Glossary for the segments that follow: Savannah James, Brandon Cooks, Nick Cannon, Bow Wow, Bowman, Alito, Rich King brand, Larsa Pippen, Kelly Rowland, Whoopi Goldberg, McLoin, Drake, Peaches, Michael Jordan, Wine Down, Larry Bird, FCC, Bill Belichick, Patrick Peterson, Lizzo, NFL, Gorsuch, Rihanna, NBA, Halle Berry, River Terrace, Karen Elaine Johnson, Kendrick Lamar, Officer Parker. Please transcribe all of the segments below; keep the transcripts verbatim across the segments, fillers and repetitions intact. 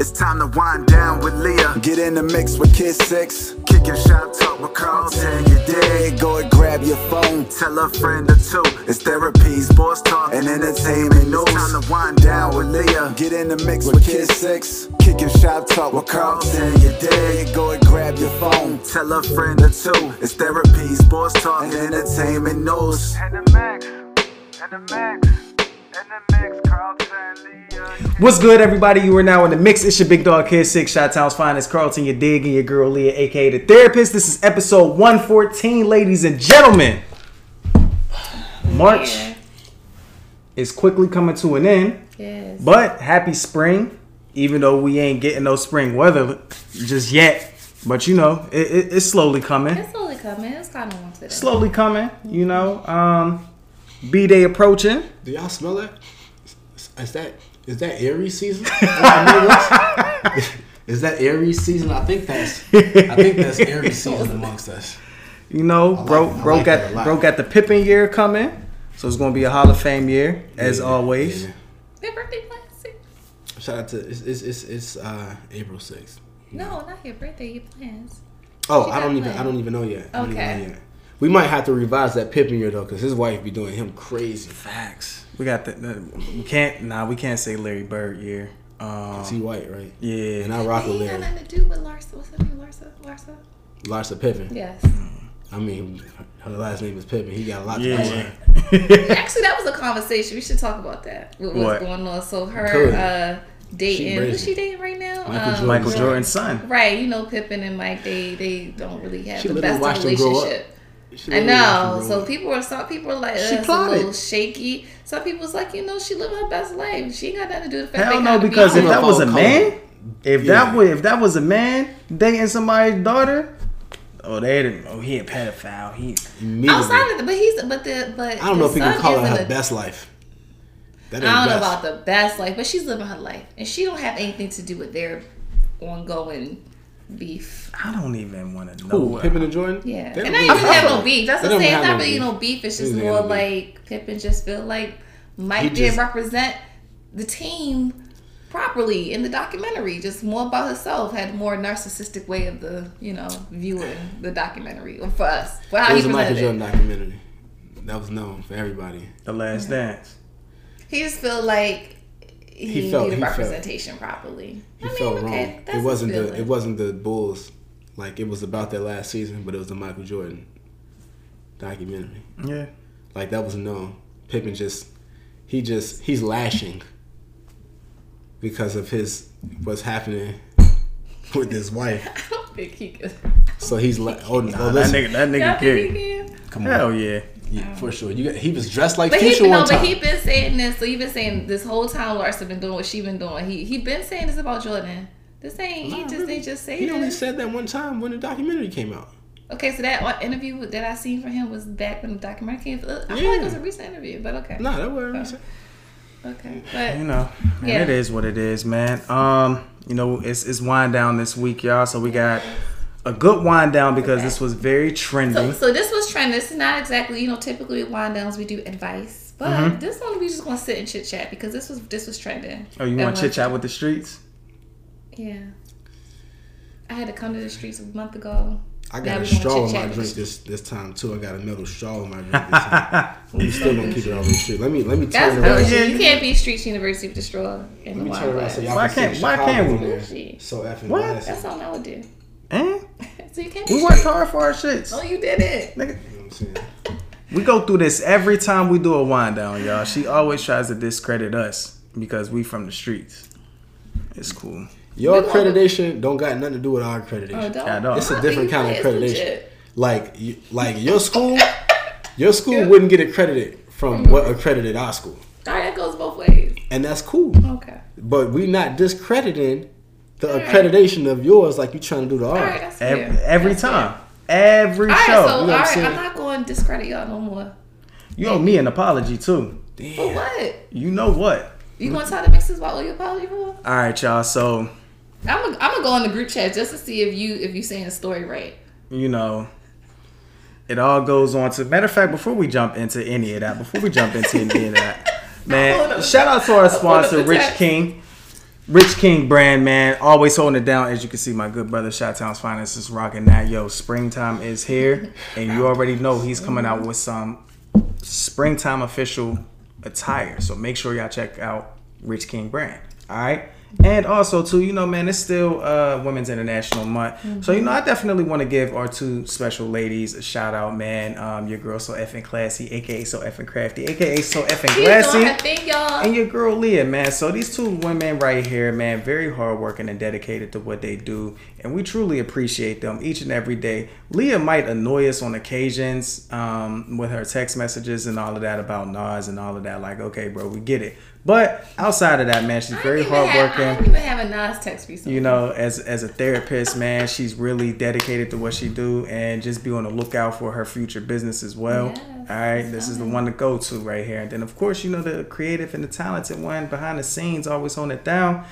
It's time to wind down with Leah. Get in the mix with Kid Six. Kick and shout talk with Carl. Tell your day. Go and grab your phone. Tell a friend or two. It's therapy, sports talk, and entertainment news. It's time to wind down with Leah. Get in the mix with, with Kid Six. Kick and shout talk with Carl. Tell your day. Go and grab your phone. Tell a friend or two. It's therapy, sports talk, and entertainment news. And the max. And the max. What's good, everybody? You are now in the mix. It's your big dog Kid Six, Chi-Town's finest Carlton, your dig, and your girl Leah, aka the therapist. This is episode one fourteen, ladies and gentlemen. March yeah. is quickly coming to an end. Yes. But happy spring, even though we ain't getting no spring weather just yet. But you know, it, it, it's slowly coming. It's slowly coming. It's kind of warm today. Slowly coming. You know. Um. B-Day approaching. Do y'all smell it? Is, is that is that Aries season? Is that Aries season? I think that's I think that's Aries season amongst us. You know, like bro, bro like got bro got the Pippen year coming, so it's gonna be a Hall of Fame year as yeah, always. Yeah. Their birthday plans. Shout out to it's it's it's, it's uh, April sixth. No, not your birthday. Your plans. Oh, you I don't plans. even I don't even know yet. Okay. I don't even know yet. We might have to revise that Pippen year though, because his wife be doing him crazy. Facts. We got the, the we can't nah we can't say Larry Bird year. Um, he white, right? Yeah. And I rock with Larry. He got nothing to do with Larsa. What's her name? Larsa. Larsa. Larsa Pippen. Yes. I mean, her last name is Pippen. He got a lot yeah. to do. With actually, that was a conversation. We should talk about that. What was what? going on? So her. Dating, who's she dating right now? Michael, um, Michael Jordan's son. Right, you know Pippen and Mike. They they don't really have she the best relationship. I know. So people are some people are like uh, it's a little shaky. Some people's like, you know, she lived her best life. She ain't got nothing to do with the fact. Hell no, because if that was a man, if that was if that was a man dating somebody's daughter, oh they didn't. Oh, he a pedophile. He outside of the but he's but the but I don't know if people call it her best life. I don't know about the best life, but she's living her life, and she don't have anything to do with their ongoing beef. I don't even want to know. Who, Pippen and Jordan? Yeah. They and I even have no beef. That's what I'm saying. It's not really no beef. It's just more like Pippen just feel like Mike didn't represent the team properly in the documentary. Just more about herself. Had a more narcissistic way of the, you know, viewing the documentary for us. For how it was he a Michael Jordan documentary. That was known for everybody. The Last Dance. He just feel like He, he felt needed he representation felt, properly. He I mean, felt okay, wrong. That's it wasn't the it wasn't the Bulls. Like it was about their last season, but it was the Michael Jordan documentary. Yeah, like that was known. Pippen just he just he's lashing because of his what's happening with his wife. I don't think he could. So he's like, oh no, nah, that nigga, that nigga can. Come on, hell yeah. Yeah, for sure. You got, he was dressed like but Future he, no, one time. But he been saying this. So he been saying this whole time. Larsa been doing what she been doing. He he been saying this about Jordan. This ain't nah, he just really, they just say he this. Only said that one time when the documentary came out. Okay, so that interview that I seen from him was back when the documentary came. I yeah. feel like it was a recent interview, but okay. No, nah, that wasn't recent. Okay, but you know, man, yeah. it is what it is, man. Um, you know, it's it's wind down this week, y'all. So we got. A good wind down because okay. this was very trendy. So, so this was trendy. This is not exactly, you know, typically wind downs we do advice, but mm-hmm. this one we just gonna sit and chit chat because this was this was trending. Oh, you want to chit chat with the streets? Yeah, I had to come to the streets a month ago. I got now a straw in my drink this this time too. I got a metal straw in my drink this time. We still gonna keep it on the street. Let me let me turn it around. You can't be Streets University with the straw in the wine. So why can't why can't we? So effing what? That's all I would do. Eh? So you can't we worked hard for our shits. Oh, you did it. Nigga. You know what I'm saying? We go through this every time we do a wind down, y'all. She always tries to discredit us because we from the streets. It's cool. Your accreditation don't got nothing to do with our accreditation. Oh, don't. At all. It's a different kind of accreditation. Like, you, like your school, your school yeah. wouldn't get accredited from mm-hmm. what accredited our school. All right, that goes both ways. And that's cool. Okay. But we not discrediting the all accreditation right. of yours, like you trying to do the art. Right, every, every time. Fair. Every all show. Right, so, you know all right, I'm, I'm not going to discredit y'all no more. You owe me an apology, too. Damn. For what? You know what? You going to tell the mixers about what you apology for? All right, y'all, so. I'm going to go on the group chat just to see if you if you saying the story right. You know, it all goes on to. Matter of fact, before we jump into any of that, before we jump into any of that, man, shout out to our sponsor, Rich King. Rich King brand, man. Always holding it down. As you can see, my good brother, Chi-Town's Finest, is rocking that. Yo, springtime is here. And you already know he's coming out with some springtime official attire. So make sure y'all check out Rich King brand. All right? And also, too, you know, man, it's still uh, Women's International Month. Mm-hmm. So, you know, I definitely want to give our two special ladies a shout-out, man. Um, your girl, So Effing Classy, a k a. So Effing Crafty, a k a. So Effing Classy. Thank y'all. And your girl, Leah, man. So these two women right here, man, very hardworking and dedicated to what they do. And we truly appreciate them each and every day. Leah might annoy us on occasions um, with her text messages and all of that about Nas and all of that. Like, okay, bro, we get it. But outside of that, man, she's very hardworking. I don't even have a Nas text recently. You know, as as a therapist, man, she's really dedicated to what she do, and just be on the lookout for her future business as well. Yes, all right, this is the one to go to right here. And then, of course, you know, the creative and the talented one behind the scenes, always holding it down.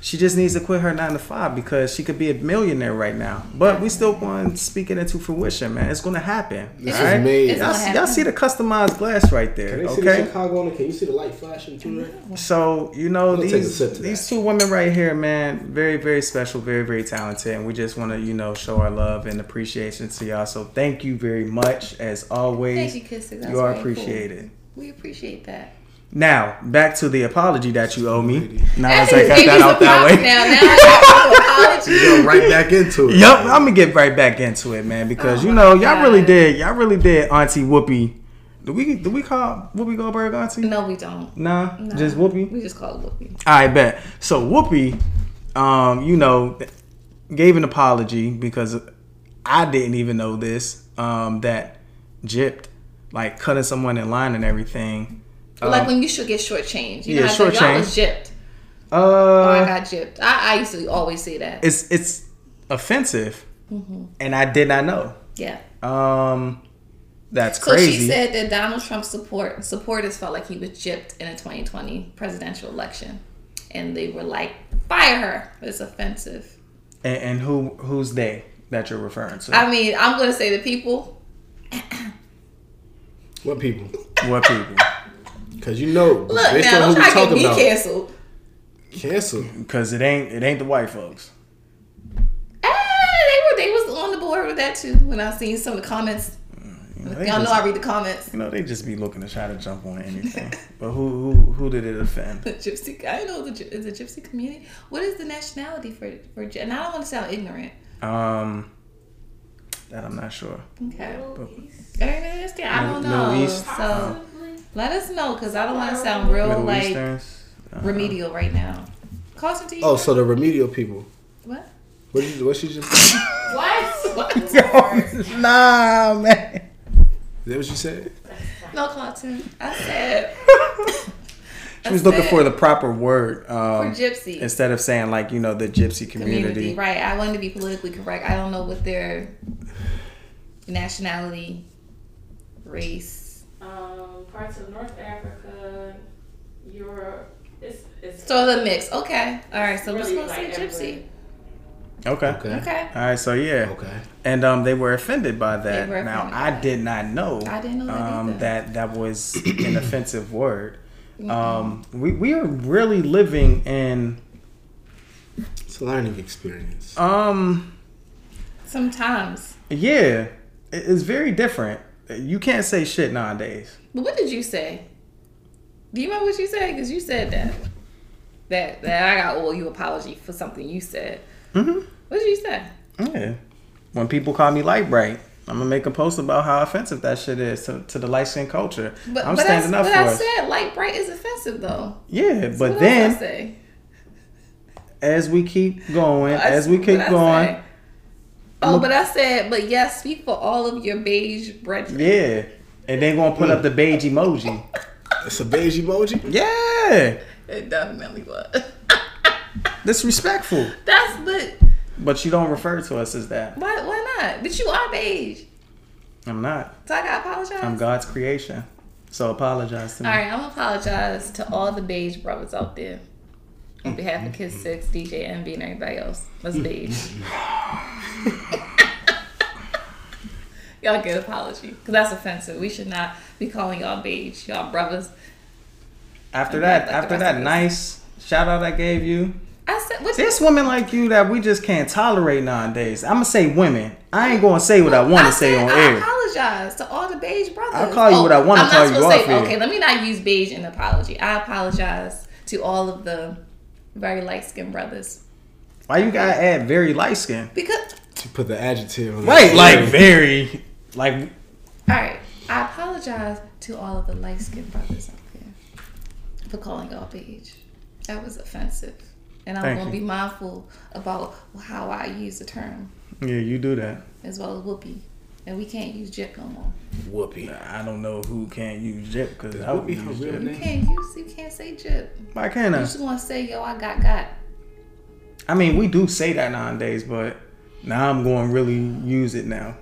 She just needs to quit her nine to five because she could be a millionaire right now. But we still want to speak it into fruition, man. It's gonna happen. This all is right? made. Y'all, happen. y'all see the customized glass right there. Can you okay. See the Chicago on the, can you see the light flashing through it? So you know these these two women right here, man, very very special, very very talented, and we just want to you know show our love and appreciation to y'all. So thank you very much as always. Thank you, Kisses. You are appreciated. Cool. We appreciate that. Now, back to the apology that you owe me. Now as I got that out that way. Now, now I got apology. You're right back into it. Yep, I'm going to get right back into it, man. Because, oh you know, y'all really did. Y'all really did Auntie Whoopi. Do we do we call Whoopi Goldberg Auntie? No, we don't. Nah? No. Just Whoopi? We just call her Whoopi. I bet. So, Whoopi, um, you know, gave an apology because I didn't even know this, um, that gypped, like cutting someone in line and everything. Like um, when you should get shortchanged. You yeah, know how short y'all was gypped. Uh, oh, I got gypped. I, I used to always say that. It's it's offensive, mm-hmm. and I did not know. Yeah. Um, that's so crazy. So she said that Donald Trump's support supporters felt like he was gypped in a twenty twenty presidential election, and they were like, "Fire her! It's offensive." And, and who who's they that you're referring to? I mean, I'm going to say the people. What people? What people? Cause you know, look based now, on who we talking about, canceled. Canceled, cause it ain't it ain't the white folks. Ah, they were they was on the board with that too. When I seen some of the comments, you know, y'all just, know I read the comments. You know they just be looking to try to jump on anything. But who who who did it offend? The gypsy. I know the is the gypsy community. What is the nationality for for? And I don't want to sound ignorant. Um. That I'm not sure. Okay. But, I don't know. Middle East. So. Let us know, because I don't want to sound real, Middle like, uh-huh. remedial right now. Call some to you. Oh, so the remedial people. What? What did you, what she just said? What? What? No, nah, man. Is that what you said? No, Carlton. I said. She was looking for the proper word. Um, for gypsy. Instead of saying, like, you know, the gypsy community. community. Right. I wanted to be politically correct. I don't know what their nationality, race. Um, parts of North Africa, Europe. It's, it's so the mix. Okay. All right. So really we're supposed to say gypsy. Okay. Okay. Okay. All right. So yeah. Okay. And um, they were offended by that. They were now I that. did not know. I didn't know that um, either. that that was an offensive word. Mm-hmm. Um, we we are really living in. It's a learning experience. Um. Sometimes. Yeah, it's very different. You can't say shit nowadays. But what did you say? Do you remember what you said? Because you said that. That that I got all you apology for something you said. Mm-hmm. What did you say? Yeah. When people call me light bright, I'm going to make a post about how offensive that shit is to, to the light-skinned culture. But, I'm but standing I, up but for I it. But I said light bright is offensive, though. Yeah, so but what then... Else I say? As we keep going, well, as we keep going... Say. Oh, but I said, but yes, speak for all of your beige brethren. Yeah. And they're going to put mm. up the beige emoji. It's a beige emoji? Yeah. It definitely was. Disrespectful. That's but. But you don't refer to us as that. Why, why not? But you are beige. I'm not. So I got to apologize? I'm God's creation. So apologize to me. All right, I'm going to apologize to all the beige brothers out there. On behalf of Kiss Six, D J Envy, and everybody else. Let's beige. Y'all get an apology. Because that's offensive. We should not be calling y'all beige. Y'all brothers. After that, after that nice shout out I gave you, I said, what this woman like you that we just can't tolerate nowadays. I'm gonna say women. I ain't gonna say what well, I want to say on I air. I apologize to all the beige brothers. I'll call you oh, what I want to call you. Say, okay, let me not use beige in apology. I apologize to all of the very light skinned brothers. Why you gotta add very light skin? Because to put the adjective on right, like very, like. All right, I apologize to all of the light skinned brothers out there for calling y'all beige. That was offensive. And I'm Thank gonna you. be mindful about how I use the term. Yeah, you do that. As well as Whoopi, and we can't use Jip no more. Whoopi, nah, I don't know who can't use Jip because I would be her real name. You can't use, you can't say Jip. Why can't I? You just wanna say yo, I got got. I mean, we do say that nowadays, but now I'm going to really use it now.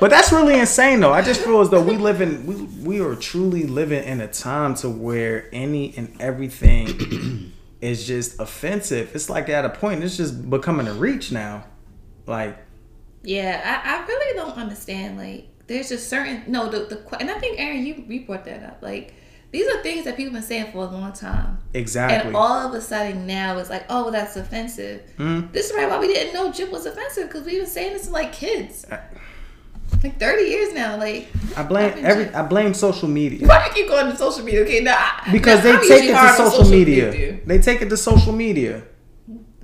But that's really insane, though. I just feel as though we live in we we are truly living in a time to where any and everything is just offensive. It's like at a point, it's just becoming a reach now. Like, yeah, I, I really don't understand. Like, there's just certain no the the and I think Aaron, you you brought that up. Like, these are things that people have been saying for a long time. Exactly. And all of a sudden now it's like, oh, well, that's offensive. Mm. This is right why we didn't know Jip was offensive because we've been saying this to like kids. I, Like thirty years now, like I blame every. Just, I blame social media. Why do you keep going to social media? Okay, nah. Because nah, they take it to social, social media. media they take it to social media.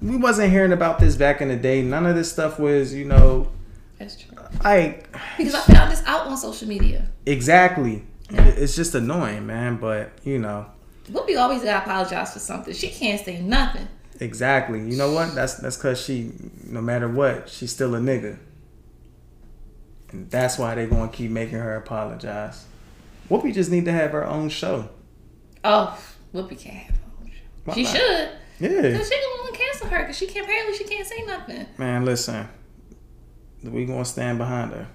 We wasn't hearing about this back in the day. None of this stuff was, you know. That's true. Like because I found this out on social media. Exactly. It's just annoying, man. But you know, Whoopi always gotta apologize for something. She can't say nothing. Exactly. You know what? That's that's because she, no matter what, she's still a nigga. That's why they're going to keep making her apologize. Whoopi just need to have her own show. Oh, Whoopi can't have her own show. Why she not? Should. Yeah. Because she going to cancel her because she can't, apparently she can't say nothing. Man, listen. We going to stand behind her.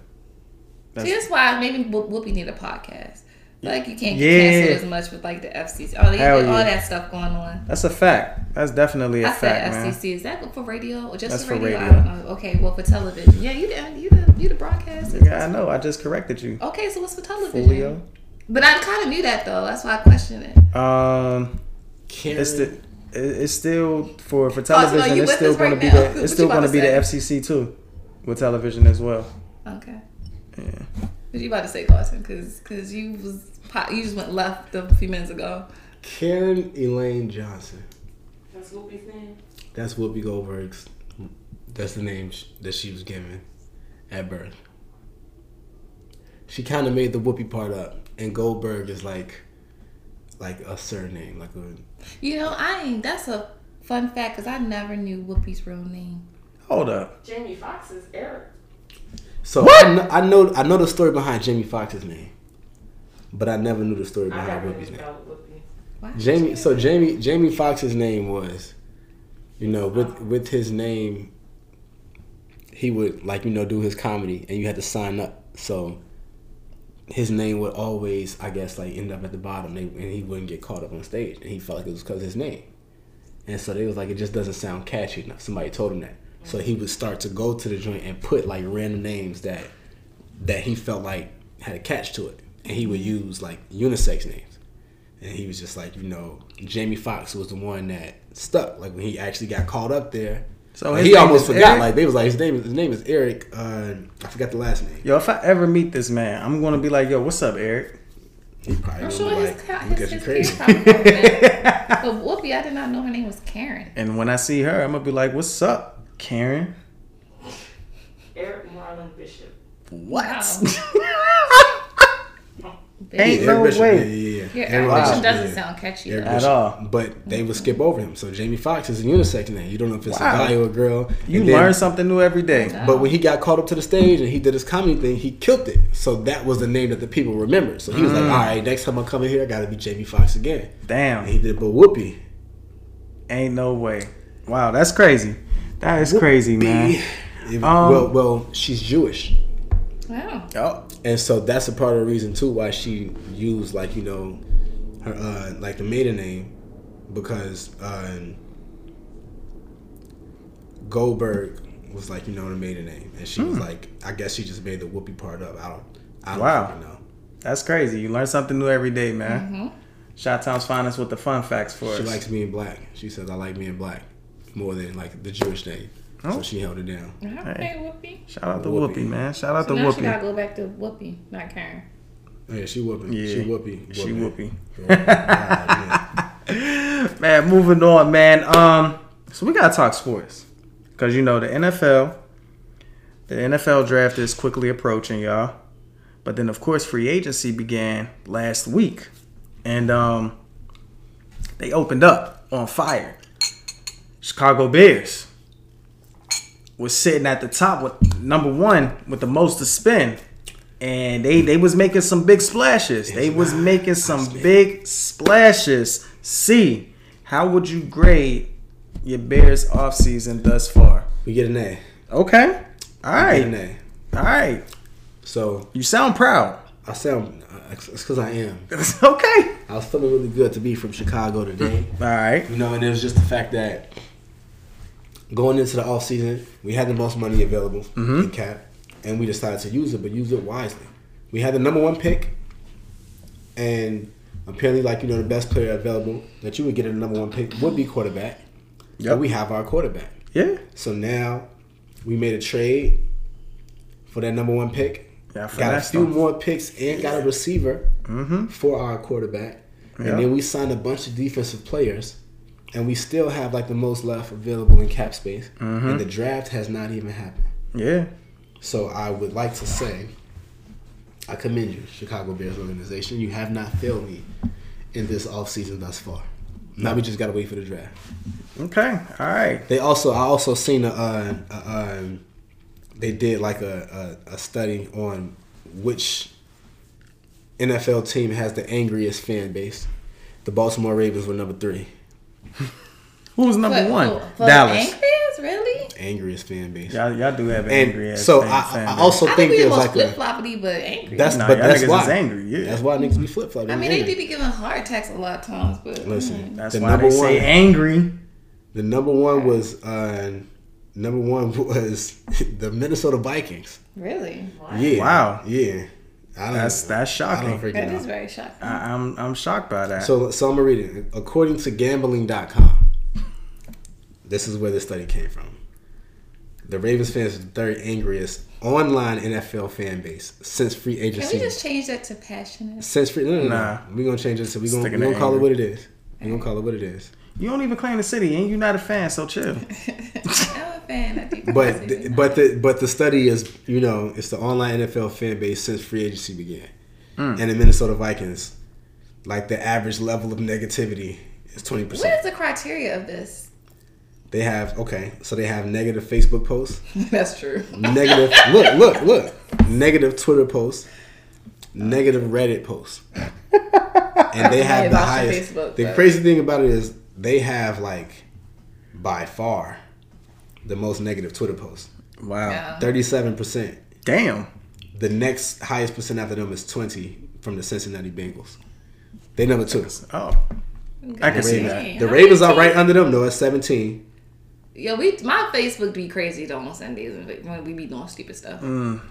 That's, See, that's why maybe Whoopi need a podcast. Like, you can't get yeah. canceled as much with, like, the F C C. Oh, they Hell yeah. all that stuff going on. That's a fact. That's definitely a I fact, man. I said F C C. Man. Is that for radio? Or just That's for radio? for radio? I don't know. Okay, well, for television. Yeah, you the, you the, you the broadcaster. Yeah, I know. I just corrected you. Okay, so what's for television? Folio. But I kind of knew that, though. That's why I questioned it. Um, Karen. It's, the, it's still, for, for television, oh, so no, it's still going right to be the, it's still going to be the F C C, too, with television as well. Okay. Yeah. What you about to say, Carson? Because because you was you just went left a few minutes ago. Karen Elaine Johnson. That's Whoopi's name. That's Whoopi Goldberg's. That's the name sh- that she was given at birth. She kind of made the Whoopi part up, and Goldberg is like like a surname, like a. You know, I ain't. That's a fun fact because I never knew Whoopi's real name. Hold up. Jamie Foxx is Eric. So I know, I know I know the story behind Jamie Foxx's name, but I never knew the story behind Whoopi's name. Why? Jamie, so Jamie Jamie Foxx's name was, you know, with with his name, he would like you know do his comedy, and you had to sign up. So his name would always, I guess, like end up at the bottom, and he wouldn't get caught up on stage, and he felt like it was because of his name, and so they was like it just doesn't sound catchy enough. Somebody told him that. So he would start to go to the joint and put like random names that that he felt like had a catch to it, and he would use like unisex names. And he was just like, you know, Jamie Foxx was the one that stuck. Like when he actually got called up there, so he almost forgot. Eric? Like they was like his name is his name is Eric. Uh, I forgot the last name. Yo, if I ever meet this man, I'm gonna be like, yo, what's up, Eric? He probably I'm sure his, like, his, his, his crazy. Probably but Whoopi, I did not know her name was Karen. And when I see her, I'm gonna be like, what's up? Karen? Eric Marlon Bishop. What? Wow. Ain't yeah, no Bishop. way. Yeah, yeah, yeah. Eric Marlon Bishop doesn't yeah. sound catchy though. at all. But they would skip over him. So Jamie Foxx is a unisex name. You don't know if it's wow. a guy or a girl. You then, learn something new every day. Wow. But when he got called up to the stage and he did his comedy thing, he killed it. So that was the name that the people remembered. So he was mm. like, all right, next time I come in here, I got to be Jamie Foxx again. Damn. And he did, but Whoopi. Ain't no way. Wow, that's crazy. That is crazy, man. If, um, well, well, she's Jewish. Wow. Oh, and so that's a part of the reason too why she used like you know, her uh, like the maiden name, because uh, Goldberg was like you know the maiden name, and she mm. was like, I guess she just made the Whoopi part up. I don't, I don't wow. know. That's crazy. You learn something new every day, man. Mm-hmm. Chi-Town's finest with the fun facts for us. She likes being black. She says, I like being black more than like the Jewish thing. Oh. So she held it down. All right, hey, Whoopi. Shout out to Whoopi, Whoopi man. Shout out so to now Whoopi. She gotta go back to Whoopi, not Karen. Yeah, she Whoopi. Yeah. She Whoopi. Whoopi. She Whoopi. Oh, man. Man, moving on, man. Um, so we gotta talk sports because you know the N F L, the N F L draft is quickly approaching, y'all. But then, of course, free agency began last week, and um, they opened up on fire. Chicago Bears was sitting at the top with number one with the most to spend. And they, they was making some big splashes. They was making some big splashes. C, how would you grade your Bears offseason thus far? We get an A. Okay. All right. We get an A. All right. So you sound proud. I sound, it's because I am. It's okay. I was feeling really good to be from Chicago today. All right. You know, and it was just the fact that going into the offseason, we had the most money available mm-hmm. in cap, and we decided to use it, but use it wisely. We had the number one pick, and apparently, like, you know, the best player available that you would get in the number one pick would be quarterback. Yeah, we have our quarterback. Yeah. So now we made a trade for that number one pick. Yeah, got a few stuff. more picks and got a receiver mm-hmm. for our quarterback. Yep. And then we signed a bunch of defensive players. And we still have, like, the most left available in cap space. Mm-hmm. And the draft has not even happened. Yeah. So I would like to say, I commend you, Chicago Bears organization. You have not failed me in this offseason thus far. Now we just got to wait for the draft. Okay. All right. They also, I also seen a, uh, a, a they did, like, a, a, a study on which N F L team has the angriest fan base. The Baltimore Ravens were number three. Who was number for, one? For Dallas. Angriest, really? Angriest fan base. Y'all, y'all do have angry ass so fan, I, fan I also base. think, I think there's like flip floppity but angry. That's no, but that's why. Is angry. Yeah. That's why niggas be flip flopping. I mean, angry. They do be giving heart attacks a lot of times, but listen, mm. that's the why number they one, say angry. The number one was uh, number one was the Minnesota Vikings. Really? Wow. Yeah. Wow. Yeah. I that's that's shocking. That out. is very shocking. I, I'm I'm shocked by that. So so I'm gonna read it. According to gambling dot com, this is where this study came from. The Ravens fans are the third angriest online N F L fan base since free agency. Can we just change that to passionate? Since free, no, no, no. Nah. We're gonna change it. So we're gonna, we gonna call angry. it what it is. We're gonna call it what it is. You don't even claim the city, and you're not a fan, so chill. I'm a fan. I think but the, but the but the study is, you know, it's the online N F L fan base since free agency began, mm. and the Minnesota Vikings, like the average level of negativity is twenty percent. What is the criteria of this? They have okay, so they have negative Facebook posts. That's true. Negative look look look negative Twitter posts, negative Reddit posts, and they have the highest. Facebook, the crazy thing about it is. They have, like, by far, the most negative Twitter posts. Wow. Yeah. thirty-seven percent. Damn. The next highest percent after them is twenty from the Cincinnati Bengals. They number two. Oh. Okay. I can see that. The Ravens are right under them. No, it's seventeen. Yo, we my Facebook be crazy though on Sundays when we be doing stupid stuff. Mm,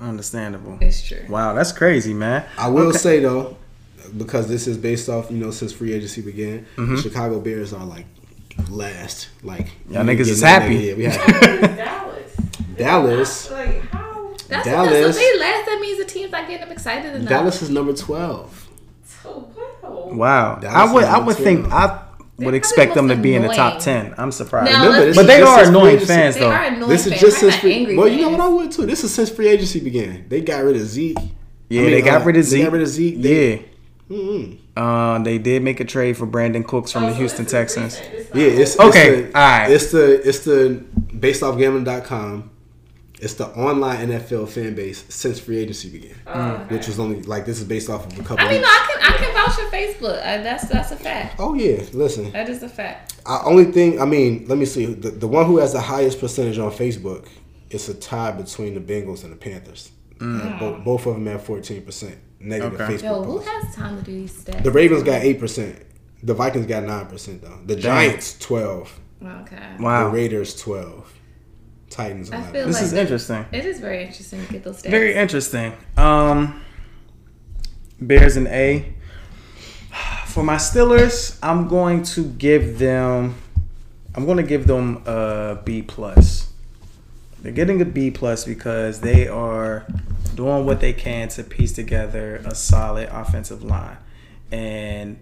understandable. It's true. Wow, that's crazy, man. I will okay. say, though. Because this is based off, you know, since free agency began, mm-hmm. the Chicago Bears are like last. Like y'all niggas is happy. Yeah, we have Dallas. Dallas. Like how? That's Dallas. So they last. That means the teams are getting them excited enough. Dallas is number twelve. So wow. Wow. Dallas I would. I would twelve. Think. I would they expect them to be annoying. in the top ten. I'm surprised. No, Remember, but they are annoying fans though. They are annoying this fans. Is just I'm since free. Angry well, fans. You know what I would too. This is since free agency began. They got rid of Zeke. Yeah, I mean, they, got uh, rid of Zeke. they got rid of Zeke. They, yeah. Mm-hmm. Uh, they did make a trade for Brandon Cooks from oh, the Houston it's Texans. It's yeah, it's, it's okay. The, all right, it's the it's the based off gambling dot com. It's the online N F L fan base since free agency began, oh, okay. which was only like this is based off of a couple. I mean, no, I can I can vouch for Facebook. Uh, that's that's a fact. Oh yeah, listen, that is a fact. I only thing I mean, let me see the the one who has the highest percentage on Facebook. It's a tie between the Bengals and the Panthers. Mm. And both, both of them have fourteen percent. Negative okay. Facebook Yo, who posts. has time to do these stats? The Ravens got eight percent. The Vikings got nine percent, though. The Giants, twelve. Okay. Wow. The Raiders, twelve. Titans, eleven. This like is interesting. It is very interesting to get those stats. Very interesting. Um, Bears an A. For my Steelers, I'm going to give them I'm going to give them a B plus. They're getting a B plus because they are doing what they can to piece together a solid offensive line, and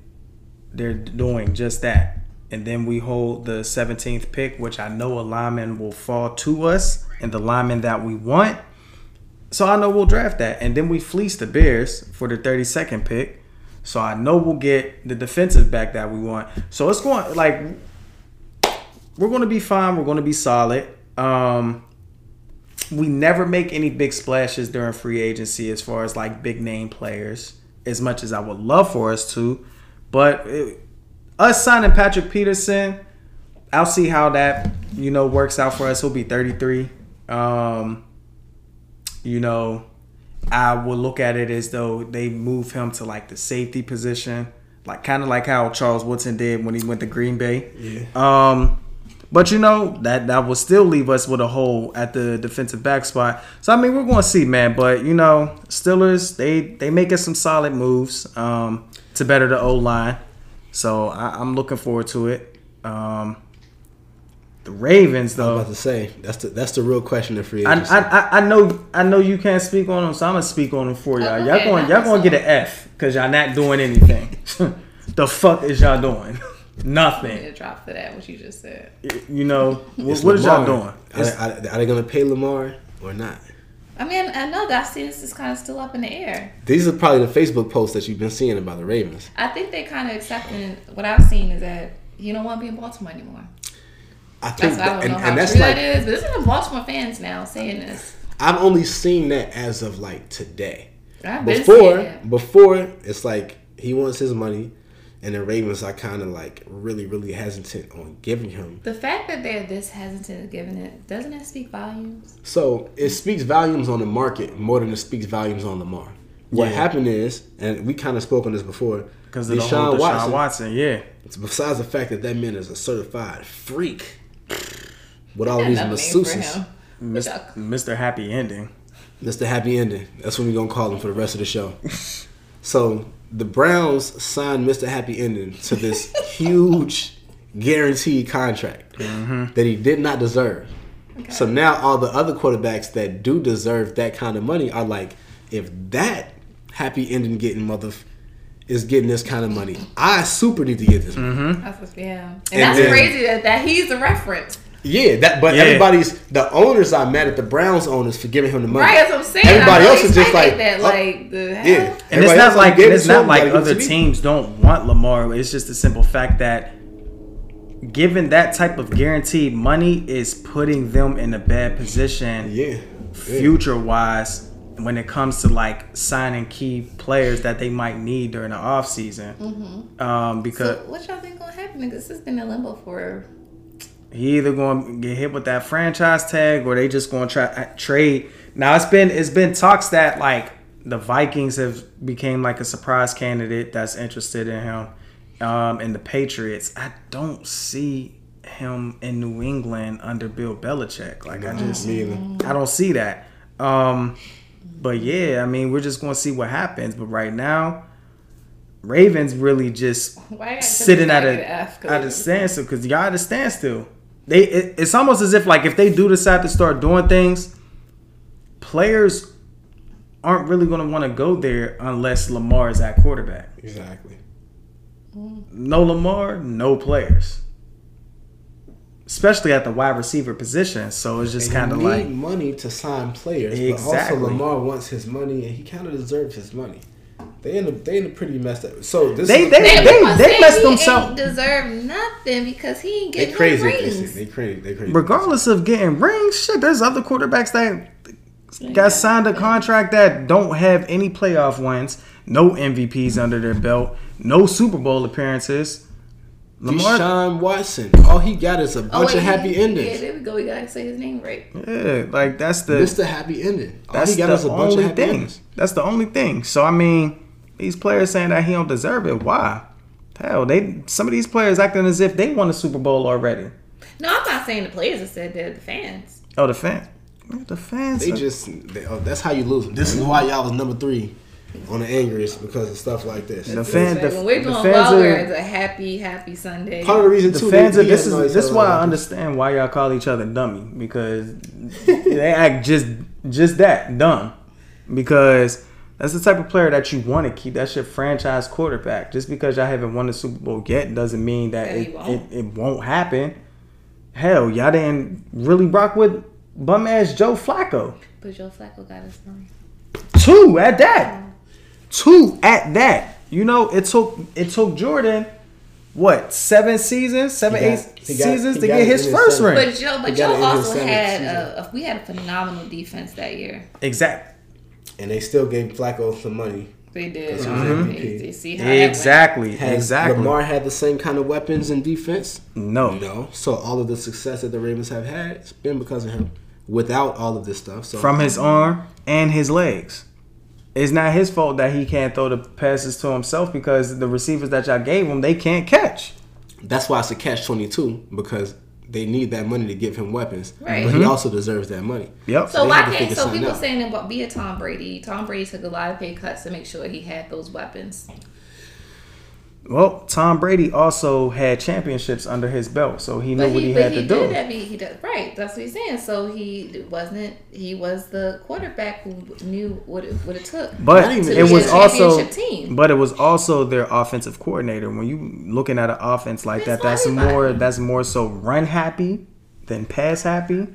they're doing just that. And then we hold the seventeenth pick, which I know a lineman will fall to us, and the lineman that we want. So I know we'll draft that. And then we fleece the Bears for the thirty-second pick. So I know we'll get the defensive back that we want. So it's going like we're going to be fine. We're going to be solid. Um, we never make any big splashes during free agency as far as like big name players, as much as I would love for us to. But it, us signing Patrick Peterson, I'll see how that, you know, works out for us. He'll be thirty-three. Um, you know, I will look at it as though they move him to like the safety position, like kind of like how Charles Woodson did when he went to Green Bay. Yeah. Um, but you know, that that will still leave us with a hole at the defensive back spot. So I mean, we're going to see, man. But you know, Steelers, they they making some solid moves um, to better the O line. So I, I'm looking forward to it. Um, the Ravens, though. I was about to say that's the that's the real question of free agency. I, I I know I know you can't speak on them, so I'm gonna speak on them for y'all. Okay, y'all going y'all gonna get an F because y'all not doing anything. The fuck is y'all doing? Nothing. I need to drop for that what you just said. You know what, what is y'all doing? Are they, are they gonna pay Lamar or not? I mean, I know that I see this is kind of still up in the air. These are probably the Facebook posts that you've been seeing about the Ravens. I think they kind of accepting what I've seen is that you don't want to be in Baltimore anymore. I think that's that, I don't and, know how and that's true like, that is. But this is the Baltimore fans now saying this. I've only seen that as of like today. I've been before, seeing it. before it's like he wants his money, and the Ravens are kind of like really, really hesitant on giving him. The fact that they're this hesitant on giving it, doesn't that speak volumes? So it speaks volumes on the market more than it speaks volumes on Lamar. What yeah. happened is, and we kind of spoke on this before, because of Deshaun, the Deshaun Watson, Watson. Yeah. It's besides the fact that that man is a certified freak with all these masseuses, Mister Happy Ending, Mister Happy Ending. That's what we're gonna call him for the rest of the show. So. The Browns signed Mister Happy Ending to this huge guaranteed contract mm-hmm. that he did not deserve. Okay. So now all the other quarterbacks that do deserve that kind of money are like, if that Happy Ending getting mother is getting this kind of money, I super need to get this money. Mm-hmm. That's what, yeah. And, and that's then, crazy that, that he's the reference. Yeah, that. But yeah. everybody's the owners are mad at the Browns owners for giving him the money. Right, that's what I'm saying. Everybody I'm else is just like, that, like oh, the hell? yeah. And it's not like it's not like other teams don't want Lamar. It's just the simple fact that giving that type of guaranteed money is putting them in a bad position, yeah, yeah. future wise, when it comes to like signing key players that they might need during the offseason. Mm-hmm. Um, because so what y'all think gonna happen? Because this has been in limbo for. He either going to get hit with that franchise tag or they just going to try trade. Now it's been it's been talks that like the Vikings have became like a surprise candidate that's interested in him, um, and the Patriots. I don't see him in New England under Bill Belichick. Like no, I just I don't see that. Um, but yeah, I mean we're just going to see what happens. But right now. Ravens really just Why sitting at a F, at a standstill because y'all at a standstill. They it, it's almost as if like if they do decide to start doing things, players aren't really going to want to go there unless Lamar is at quarterback. Exactly. No Lamar, no players, especially at the wide receiver position. So it's just kind of like money to sign players, exactly. But also Lamar wants his money and he kind of deserves his money. They in a they in a pretty messed up. So this they they they, they, they messed themselves. He ain't deserve nothing because he ain't getting they no rings. This they crazy. They crazy. Regardless of getting rings, shit. There's other quarterbacks that yeah. got signed a contract that don't have any playoff wins, no M V Ps under their belt, no Super Bowl appearances. Lamar Deshaun Watson. All he got is a bunch oh, wait, of happy he, endings. Yeah, there we go. We gotta say his name right. Yeah, like that's the Mister Happy Ending. All that's he got is a bunch of happy thing. endings. That's the only thing. So I mean. These players saying that he don't deserve it. Why? Hell, they some of these players acting as if they won a Super Bowl already. No, I'm not saying the players have said that. The fans. Oh, the fans. The fans. They are... just. They, oh, that's how you lose them. This is why y'all was number three on the angriest because of stuff like this. The, fan, the, when we're doing Wilder, it's a happy, happy Sunday. Part of the reason the too, fans are, this is this is why I understand why y'all call each other dummy, because they act just just that dumb, because that's the type of player that you want to keep. That's your franchise quarterback. Just because y'all haven't won the Super Bowl yet doesn't mean that it, it, it won't happen. Hell, y'all didn't really rock with bum ass Joe Flacco, but Joe Flacco got us done. Two at that. Two at that. You know, it took it took Jordan what seven seasons, seven got, eight seasons got, to get his first ring. But Joe, but Joe also had a, we had a phenomenal defense that year. Exactly. And they still gave Flacco some money. They did. Mm-hmm. They, they see how exactly. That went. Has exactly. Lamar had the same kind of weapons in defense? No. No. So all of the success that the Ravens have had, it's been because of him. Without all of this stuff, so from his arm and his legs. It's not his fault that he can't throw the passes to himself, because the receivers that y'all gave him, they can't catch. That's why it's a catch twenty-two, because they need that money to give him weapons. Right. But mm-hmm. he also deserves that money. Yep. So, so why can't so people out. saying about be a Tom Brady? Tom Brady took a lot of pay cuts to make sure he had those weapons. Well, Tom Brady also had championships under his belt, so he knew but what he, he had he to do. That, he, he does, right, that's what he's saying. So he wasn't. He was the quarterback who knew what it, what it took. But it be was a also. Team. But it was also their offensive coordinator. When you looking at an offense like it's that, that's more. That's more so run happy than pass happy.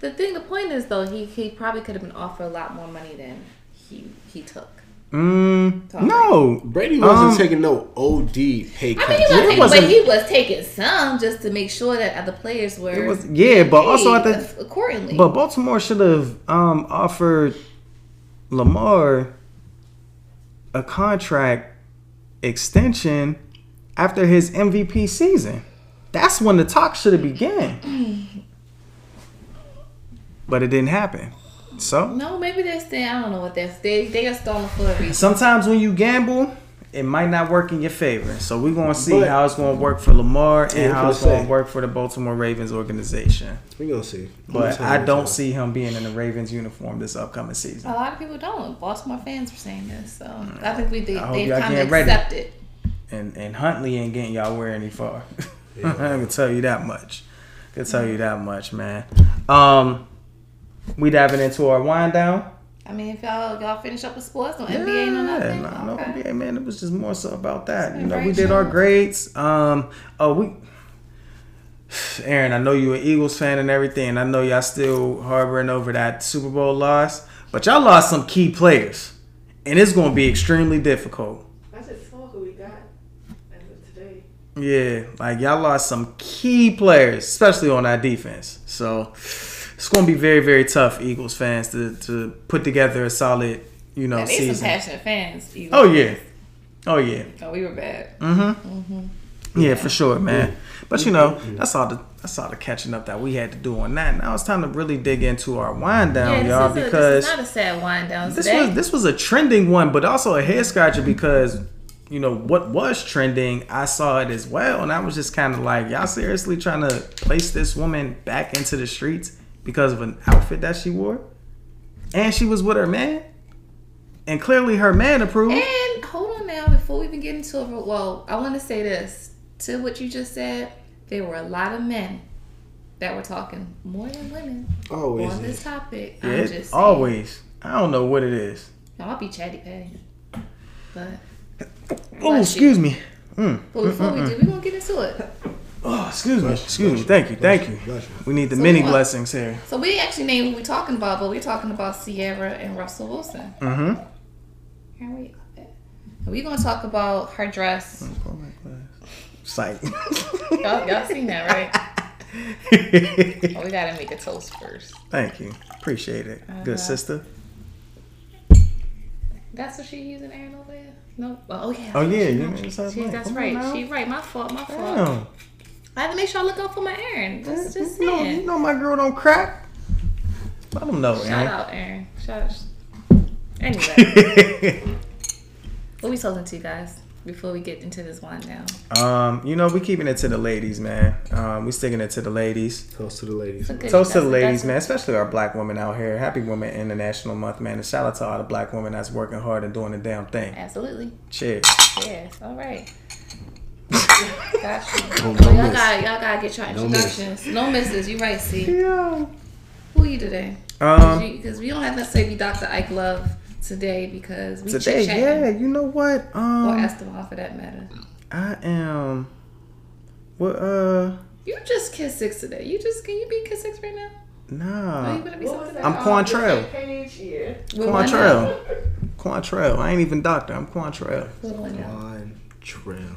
The thing, the point is though, he he probably could have been offered a lot more money than he he took. Mm, no, Brady wasn't um, taking no O D pay cut. I mean, he yeah, wasn't, but he was taking some just to make sure that other players were. Was, yeah, but also I think accordingly. But Baltimore should have um, offered Lamar a contract extension after his M V P season. That's when the talk should have began, but it didn't happen. So no, maybe they're staying. I don't know what they're staying. They are stalling for a reason. Sometimes when you gamble, it might not work in your favor. So we're gonna see but, how it's gonna work for Lamar and yeah, how it's gonna say. work for the Baltimore Ravens organization. We're gonna see. I'm but I don't time. see him being in the Ravens uniform this upcoming season. A lot of people don't. Baltimore fans were saying this, so mm. I think we they, I they kind of accept it. And and Huntley ain't getting y'all where any far. Yeah. I can tell you that much. I can tell you that much, man. Um. We diving into our wind down. I mean, if y'all y'all finish up with sports, no yeah, N B A, no nothing. Nah, no okay. N B A, man. It was just more so about that. You know, we did show. our grades. Um, oh, we. Aaron, I know you an Eagles fan and everything, and I know y'all still harboring over that Super Bowl loss, but y'all lost some key players, and it's going to be extremely difficult. I just saw who we got as of today. Yeah, like y'all lost some key players, especially on our defense. So. It's going to be very, very tough, Eagles fans, to, to put together a solid, you know, now, they season. Some passionate fans, Eagles. Oh, yeah. Oh, yeah. Oh, we were bad. Mm-hmm. Mm-hmm. Yeah, yeah, for sure, man. Mm-hmm. But, you know, mm-hmm. that's all the that's all the catching up that we had to do on that. Now it's time to really dig into our wind down, yeah, y'all, a, because... this is not a sad wind down this today. Was, this was a trending one, but also a head-scratcher because, you know, what was trending, I saw it as well, and I was just kind of like, y'all seriously trying to place this woman back into the streets? Because of an outfit that she wore, and she was with her man, and clearly her man approved. And hold on now, before we even get into it, well, I want to say this to what you just said. There were a lot of men that were talking more than women always on this topic. Yeah, I'm just always. I don't know what it is. Now, I'll be chatty patty, but oh, excuse me. Mm. But before Mm-mm-mm. we do, we're gonna get into it. Oh, excuse me, excuse me. Thank you, thank you. We need the so many want, blessings here. So we actually named what we're talking about, but we're talking about Ciara and Russell Wilson. Mm-hmm. How are you? We're gonna talk about her dress. Sight. y'all, y'all seen that, right? Oh, we gotta make a toast first. Thank you, appreciate it. Uh, Good sister. That's what she using, Aaron, over there. No. Oh yeah. Oh yeah. She, you she, she, like, that's right. Now. She right. My fault. My fault. Damn. I have to make sure I look out for my Aaron. That's just no, it. You know my girl don't crack. Let them know, Aaron. Shout out, Aaron. Shout out. Anyway. What we talking to you guys? before we get into this wine down? Um, you know, we keeping it to the ladies, man. Um, we sticking it to the ladies. Toast to the ladies. Okay. Toast to the ladies, man. Especially our black women out here. Happy Women International Month, man. And shout out to all the black women that's working hard and doing the damn thing. Absolutely. Cheers. Cheers. All right. Gotcha. Well, y'all, gotta, y'all gotta get your introductions. No, miss. no misses. You right, C. Yeah. Who are you today? Um, because we don't have to say we Doctor Ike Love today because we today, yeah. You know what? Um, or Esteban for that matter. I am. What? Well, uh. You just kissed six today. You just can you be kiss six right now? Nah. No, you be that? I'm Quantrell. Yeah. Quantrell. Quantrell. I ain't even doctor. I'm Quantrell. Quantrell.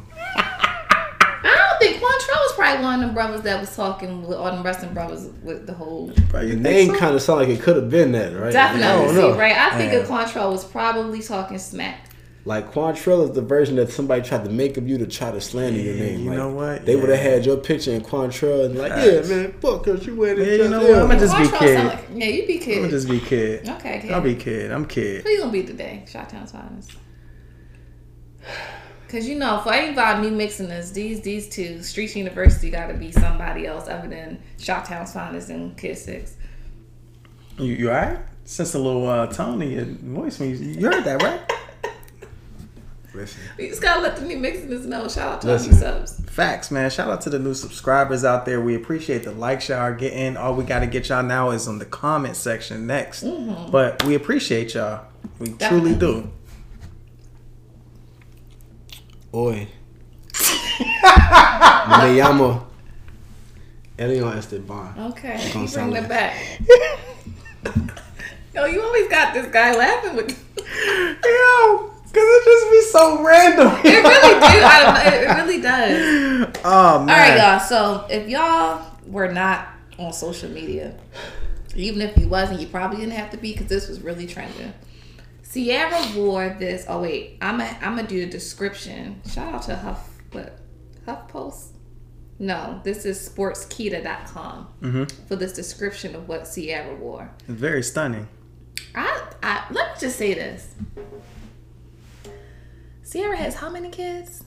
I don't think Quantrell was probably one of them brothers that was talking with all them wrestling brothers with the whole. Right, your name so? kind of sounded like it could have been that, right? Definitely, I see, know. right? I think Quantrell was probably talking smack. Like Quantrell is the version that somebody tried to make of you to try to slander yeah, your name. You like, know what? They yeah. would have had your picture in Quantrell and like, right. yeah, man, fuck, cause you wearing yeah, you know what? I'm gonna just Quantrell be kid. Like, yeah, you be kid. I'm gonna just be kid. Okay, kid. I'll be kid. I'm kid. Who you gonna be today? Shot-town's finest. Cause you know, for anybody new mixing this, these these two Streets University gotta be somebody else other than Shot-Town's Finest and Kid Six. You you alright? Since a little uh, tone in your voice, when you, you heard that, right? Listen, we just gotta let the new mixers know. Shout out to Listen. all new subs. Facts, man. Shout out to the new subscribers out there. We appreciate the likes y'all are getting. All we gotta get y'all now is on the comment section next. Mm-hmm. But we appreciate y'all. We Definitely. truly do. Hoy me llamo Elio Esteban. Okay, you bring it back. Yo, you always got this guy laughing with yo, cause it just be so random. It really do. I don't know. It really does. Oh man! All right, y'all. So if y'all were not on social media, even if you wasn't, you probably didn't have to be because this was really trending. Ciara wore this. Oh wait, I'm a, I'm gonna do the description. Shout out to Huff, what HuffPost? No, this is Sportskeeda dot com mm-hmm. for this description of what Ciara wore. It's very stunning. I, I let me just say this. Ciara has how many kids?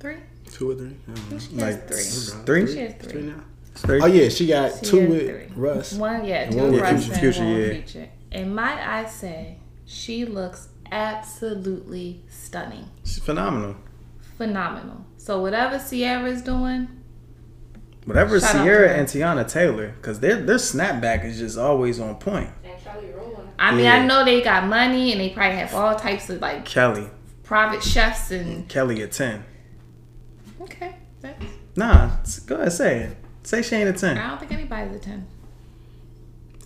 Three. Two or three. No. She like has three. Three. She has three. three now. Three. Oh yeah, she got she two with three. Russ. One yeah, two with Russ and future, one yeah. feature. And might I say, she looks absolutely stunning. She's phenomenal. Phenomenal. So whatever Ciara's doing, whatever Ciara and Tiana Taylor, because their their snapback is just always on point. And Kelly Rowland. I mean, yeah. I know they got money and they probably have all types of like Kelly private chefs and Kelly a ten. Okay, thanks. Nah, go ahead say it. Say she ain't a ten. I don't think anybody's a ten.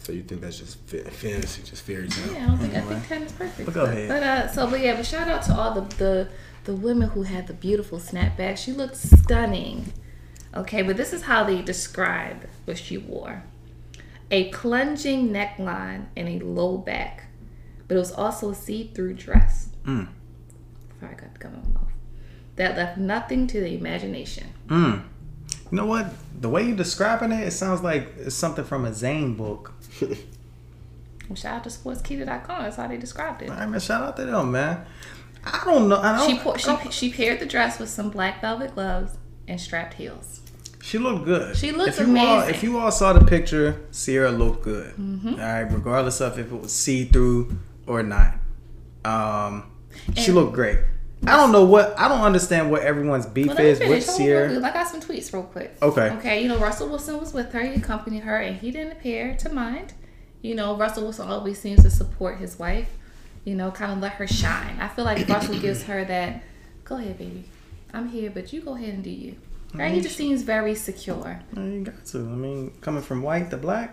So you think that's just fantasy, just fairy tale? Yeah, I don't think anyway. I think ten is perfect. But go ahead. But uh, so but yeah, but shout out to all the, the the women who had the beautiful snapback. She looked stunning. Okay, but this is how they describe what she wore: a plunging neckline and a low back, but it was also a see-through dress. Mm. Before I got the gum in my mouth, that left nothing to the imagination. Mm. You know what? The way you're describing it, it sounds like it's something from a Zane book. Well, shout out to Sportskeeda dot com. That's how they described it. All right, man. Shout out to them, man. I don't know. I don't, she, pour, she, I don't, she paired the dress with some black velvet gloves and strapped heels. She looked good. She looked amazing. All, if you all saw the picture, Ciara looked good. Mm-hmm. All right, regardless of if it was see-through or not. Um, she looked great. I don't know what I don't understand what everyone's beef well, is with Ciara. I got some tweets real quick. Okay. Okay. You know, Russell Wilson was with her. He accompanied her, and he didn't appear to mind. You know, Russell Wilson always seems to support his wife. You know, kind of let her shine. I feel like Russell gives her that. Go ahead, baby. I'm here, but you go ahead and do you. Right? I mean, he just seems very secure. You got to. I mean, coming from white to black,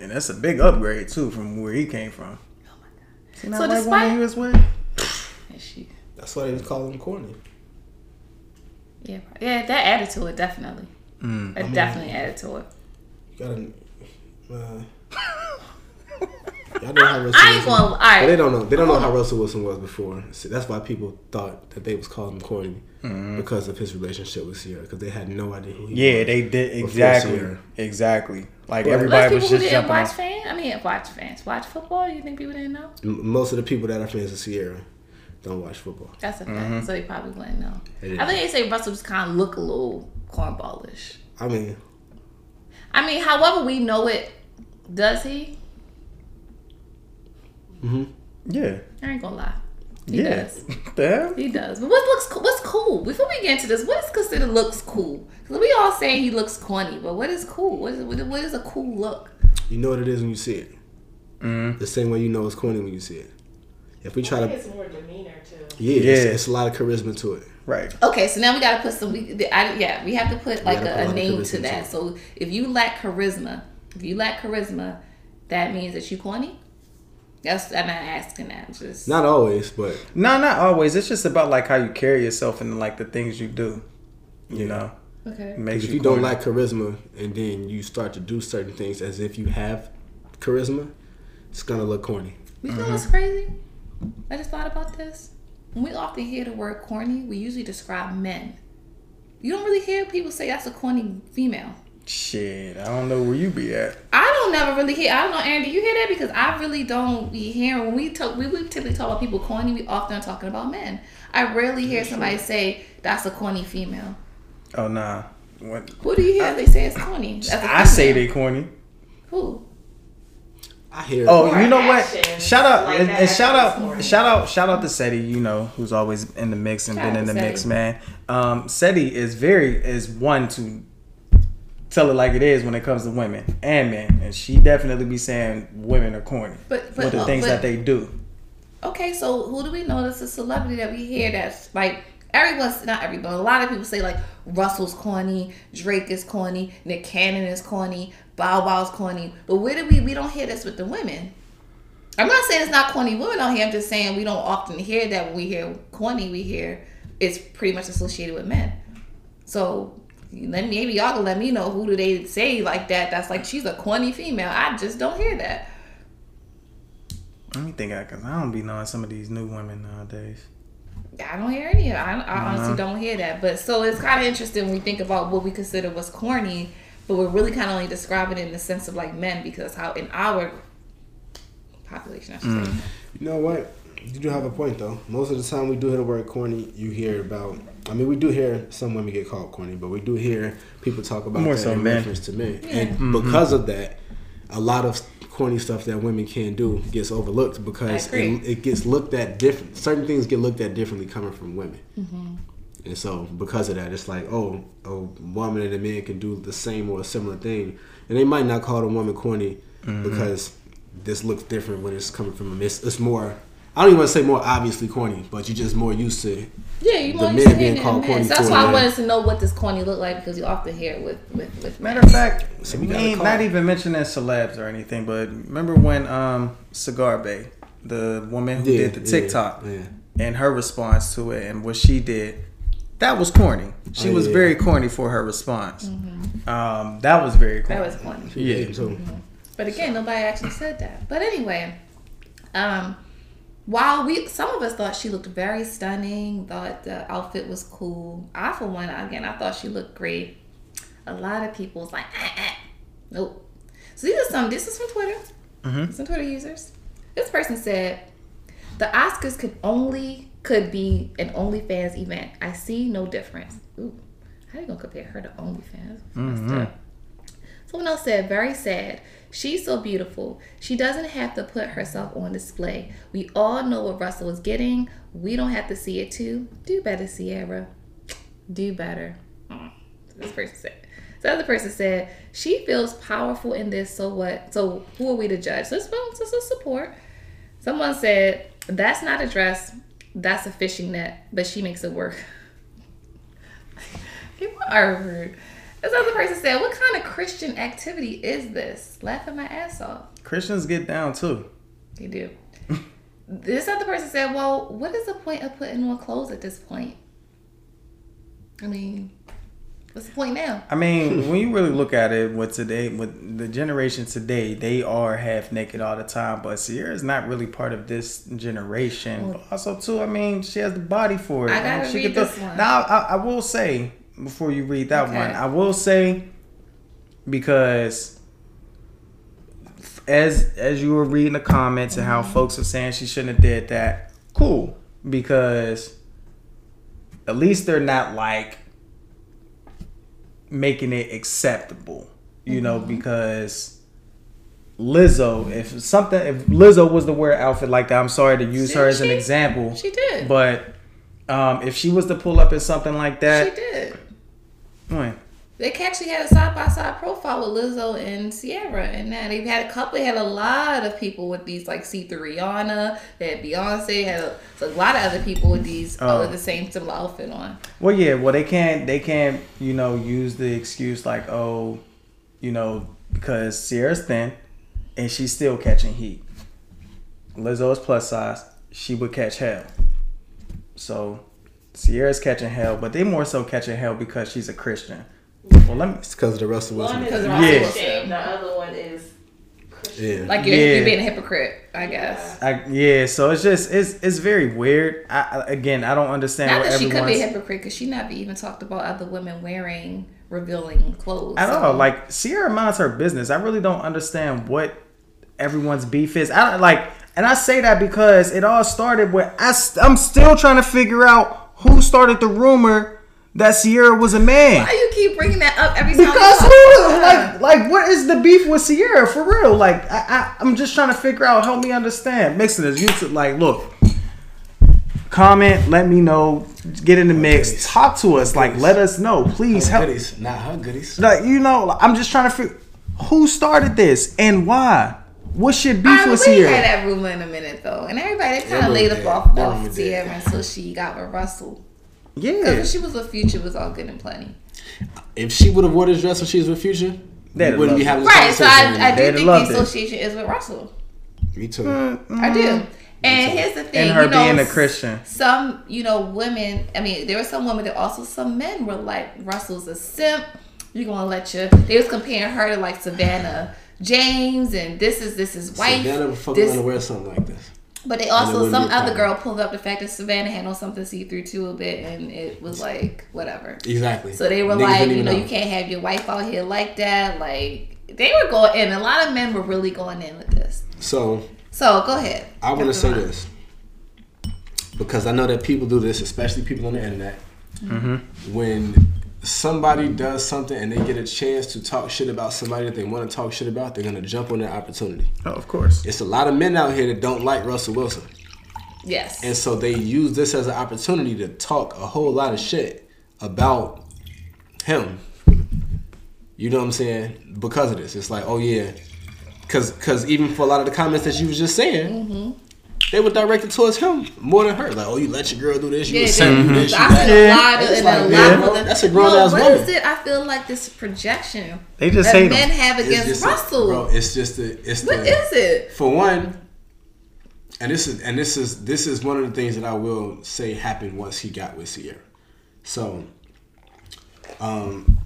and that's a big upgrade too from where he came from. Oh my God. So white despite woman he was with, and she. That's why they was calling him corny. Yeah, yeah, that added to it definitely. Mm, it I mean, definitely added to it. You gotta. Uh, y'all know how Russell I ain't gonna. All right. They don't know. They don't know how Russell Wilson was before. So that's why people thought that they was calling him corny mm-hmm. because of his relationship with Ciara, because they had no idea who he yeah, was. Yeah, they did exactly, Ciara. exactly. Like but everybody was just jumping. Watch fans. I mean, watch fans. Watch football. You think people didn't know? Most of the people that are fans of Ciara. don't watch football. That's a fact. Mm-hmm. So they probably wouldn't know. I think they say Russell just kind of look a little cornballish. I mean, I mean, however we know it, does he? Mm-hmm. Yeah. I ain't gonna lie. He yeah. does. Damn. He does. But what looks what's cool? Before we get into this, what is considered looks cool? Because we all saying he looks corny, but what is cool? What is, what is a cool look? You know what it is when you see it. Mm-hmm. The same way you know it's corny when you see it. If we try I think to, it's more demeanor too. Yeah, yeah. It's, it's a lot of charisma to it. Right. Okay, so now we gotta put some. We, I, yeah, we have to put like a, put a name to that. Too. So if you lack charisma, if you lack charisma, that means that you corny. That's I'm not asking that. Just not always, but no, not always. It's just about like how you carry yourself and like the things you do. You yeah. know. Okay. Because if you, you don't lack charisma and then you start to do certain things as if you have charisma, it's gonna look corny. You mm-hmm. know what's crazy? I just thought about this. When we often hear the word corny, we usually describe men. You don't really hear people say that's a corny female. Shit, I don't know where you be at. I don't never really hear. I don't know, Aaron, do you hear that? Because I really don't be hearing. When we talk, we, we typically talk about people corny, we often are talking about men. I rarely hear somebody say that's a corny female. Oh, nah. What? Who do you hear I, they say it's corny? I say they corny. Who? I hear. Oh, you know what? Shout out like and, and shout out, morning. shout out, shout out to SETI. You know, who's always in the mix and shout been in the SETI. mix, man. Um, SETI is very is one to tell it like it is when it comes to women and men, and she definitely be saying women are corny but, but, with the things but, that they do. Okay, so who do we know that's a celebrity that we hear that's like everyone's not everyone. A lot of people say like Russell's corny, Drake is corny, Nick Cannon is corny. Bow Wow's corny, but where do we we don't hear this with the women? I'm not saying it's not corny women out here. I'm just saying we don't often hear that. When we hear corny, we hear it's pretty much associated with men. So let me, maybe y'all can let me know who do they say like that? That's like she's a corny female. I just don't hear that. Let me think, because I, I don't be knowing some of these new women nowadays. I don't hear any. I, I uh-huh. honestly don't hear that. But so it's kind of interesting when we think about what we consider was corny. But we're really kind of only describing it in the sense of like men because how in our population, I should mm. say. You know what? You do have a point though. Most of the time we do hear the word corny, you hear about, I mean, we do hear some women get called corny, but we do hear people talk about more that so in men. reference to men. Yeah. And mm-hmm. because of that, a lot of corny stuff that women can do gets overlooked because it, it gets looked at different. Certain things get looked at differently coming from women. Mm-hmm. And so, because of that, it's like, oh, a woman and a man can do the same or a similar thing. And they might not call the woman corny mm-hmm. because this looks different when it's coming from a it's, it's more, I don't even want to say more obviously corny, but you're just more used to yeah, you the men being called corny. So that's why I wanted to know what this corny looked like because you often hear it with, with, with matter of fact, so we, we ain't not even mentioning celebs or anything, but remember when um, Cigar Bae, the woman who yeah, did the TikTok, yeah, yeah. and her response to it and what she did. That was corny. She oh, was yeah. very corny for her response. Mm-hmm. Um, that was very corny. That was corny. Yeah. Mm-hmm. But again, nobody actually said that. But anyway, um, while we, some of us thought she looked very stunning, thought the outfit was cool. I, for one, again, I thought she looked great. A lot of people was like, ah, ah. nope. So these are some, this is from Twitter. Mm-hmm. Some Twitter users. This person said, the Oscars could only... could be an OnlyFans event. I see no difference. Ooh, how you gonna compare her to OnlyFans? Mm-hmm. Someone else said, very sad. She's so beautiful. She doesn't have to put herself on display. We all know what Russell is getting. We don't have to see it too. Do better, Ciara. Do better. Mm. This person said. The other person said, she feels powerful in this, so what? So who are we to judge? So it's just a support. Someone said, that's not a dress. That's a fishing net, but she makes it work. People are rude. This other person said, what kind of Christian activity is this? Laughing my ass off. Christians get down too. They do. This other person said, well, what is the point of putting on clothes at this point? I mean, what's the point now? I mean, when you really look at it, with today, with the generation today, they are half naked all the time. But Ciara's not really part of this generation. Well, also, too, I mean, she has the body for it. I gotta she read this one. Now, I, I will say before you read that okay. one, I will say because as as you were reading the comments mm-hmm. and how folks are saying she shouldn't have did that, cool. because at least they're not like making it acceptable, you mm-hmm. know, because Lizzo, if something, if Lizzo was to wear an outfit like that, I'm sorry to use did her as she, an example. She did. But um, if she was to pull up in something like that. She did. Boy. They actually had a side-by-side profile with Lizzo and Ciara, and now they've had a couple. They had a lot of people with these, like see-through Rihanna. They had Beyonce. They had a, a lot of other people with these oh. all with the same similar outfit on. Well, yeah. Well, they can't. They can't. You know, use the excuse like, oh, you know, because Ciara's thin, and she's still catching heat. Lizzo's plus size. She would catch hell. So, Ciara's catching hell, but they more so catching hell because she's a Christian. Well, let me. It's because of the Russell Wilson. Because of Russell yeah. Wilson. The other one is Christian. Yeah. Like you're, yeah. you're being a hypocrite, I guess. I, yeah. So it's just it's it's very weird. I, again, I don't understand. Not that she could be a hypocrite because she not even talked about other women wearing revealing clothes. I don't so. know. Like Ciara minds her business. I really don't understand what everyone's beef is. I don't like, and I say that because it all started with I. I'm still trying to figure out who started the rumor that Ciara was a man. Why you keep bringing that up every time? Because who? Like, like, what is the beef with Ciara for real? Like, I, I, I'm just trying to figure out. Help me understand. Mixxeners, you should, like, look, comment. Let me know. Get in the mix. Goodies. Talk to us. Goodies. Like, let us know. Please her help. Goodies. Not her goodies. Like, you know, like, I'm just trying to figure who started this and why. What should beef with Ciara? We had that rumor in a minute though, and everybody kind of laid up off off Ciara until she got with Russell. Yeah, because when she was with Future, it was all good and plenty. If she would have wore this dress when she was with Future, we wouldn't be having this right, conversation. Right, so I, I do think the association it. is with Russell. Me too. Mm-hmm. I do. And here's the thing, and her you know, being a Christian. Some, you know, women. I mean, there were some women that also some men were like, Russell's a simp. You're gonna let your. They was comparing her to like Savannah James, and this is this is wife. Savannah would fucking want to wear something like this. But they also, some other girl pulled up the fact that Savannah had on something see-through too a bit, and it was like, whatever. Exactly. So they were like, you know, you can't have your wife out here like that. Like, they were going in. A lot of men were really going in with this. So. So, go ahead. I want to say this. Because I know that people do this, especially people on the internet. Mm-hmm. When somebody does something and they get a chance to talk shit about somebody that they want to talk shit about, they're going to jump on that opportunity. Oh, of course. It's a lot of men out here that don't like Russell Wilson. Yes. And so they use this as an opportunity to talk a whole lot of shit about him. You know what I'm saying? Because of this. It's like, oh, yeah. Because because even for a lot of the comments that you was just saying, mm-hmm. they were directed towards him more than her. Like, oh, you let your girl do this, you yeah, send do this. I feel a lot of yeah. that's a grown no, ass woman. What is it? I feel like this projection they just that men them. have against Russell. A, bro, it's just the it's what the, is it? For one, and this is and this is this is one of the things that I will say happened once he got with Ciara. So, um,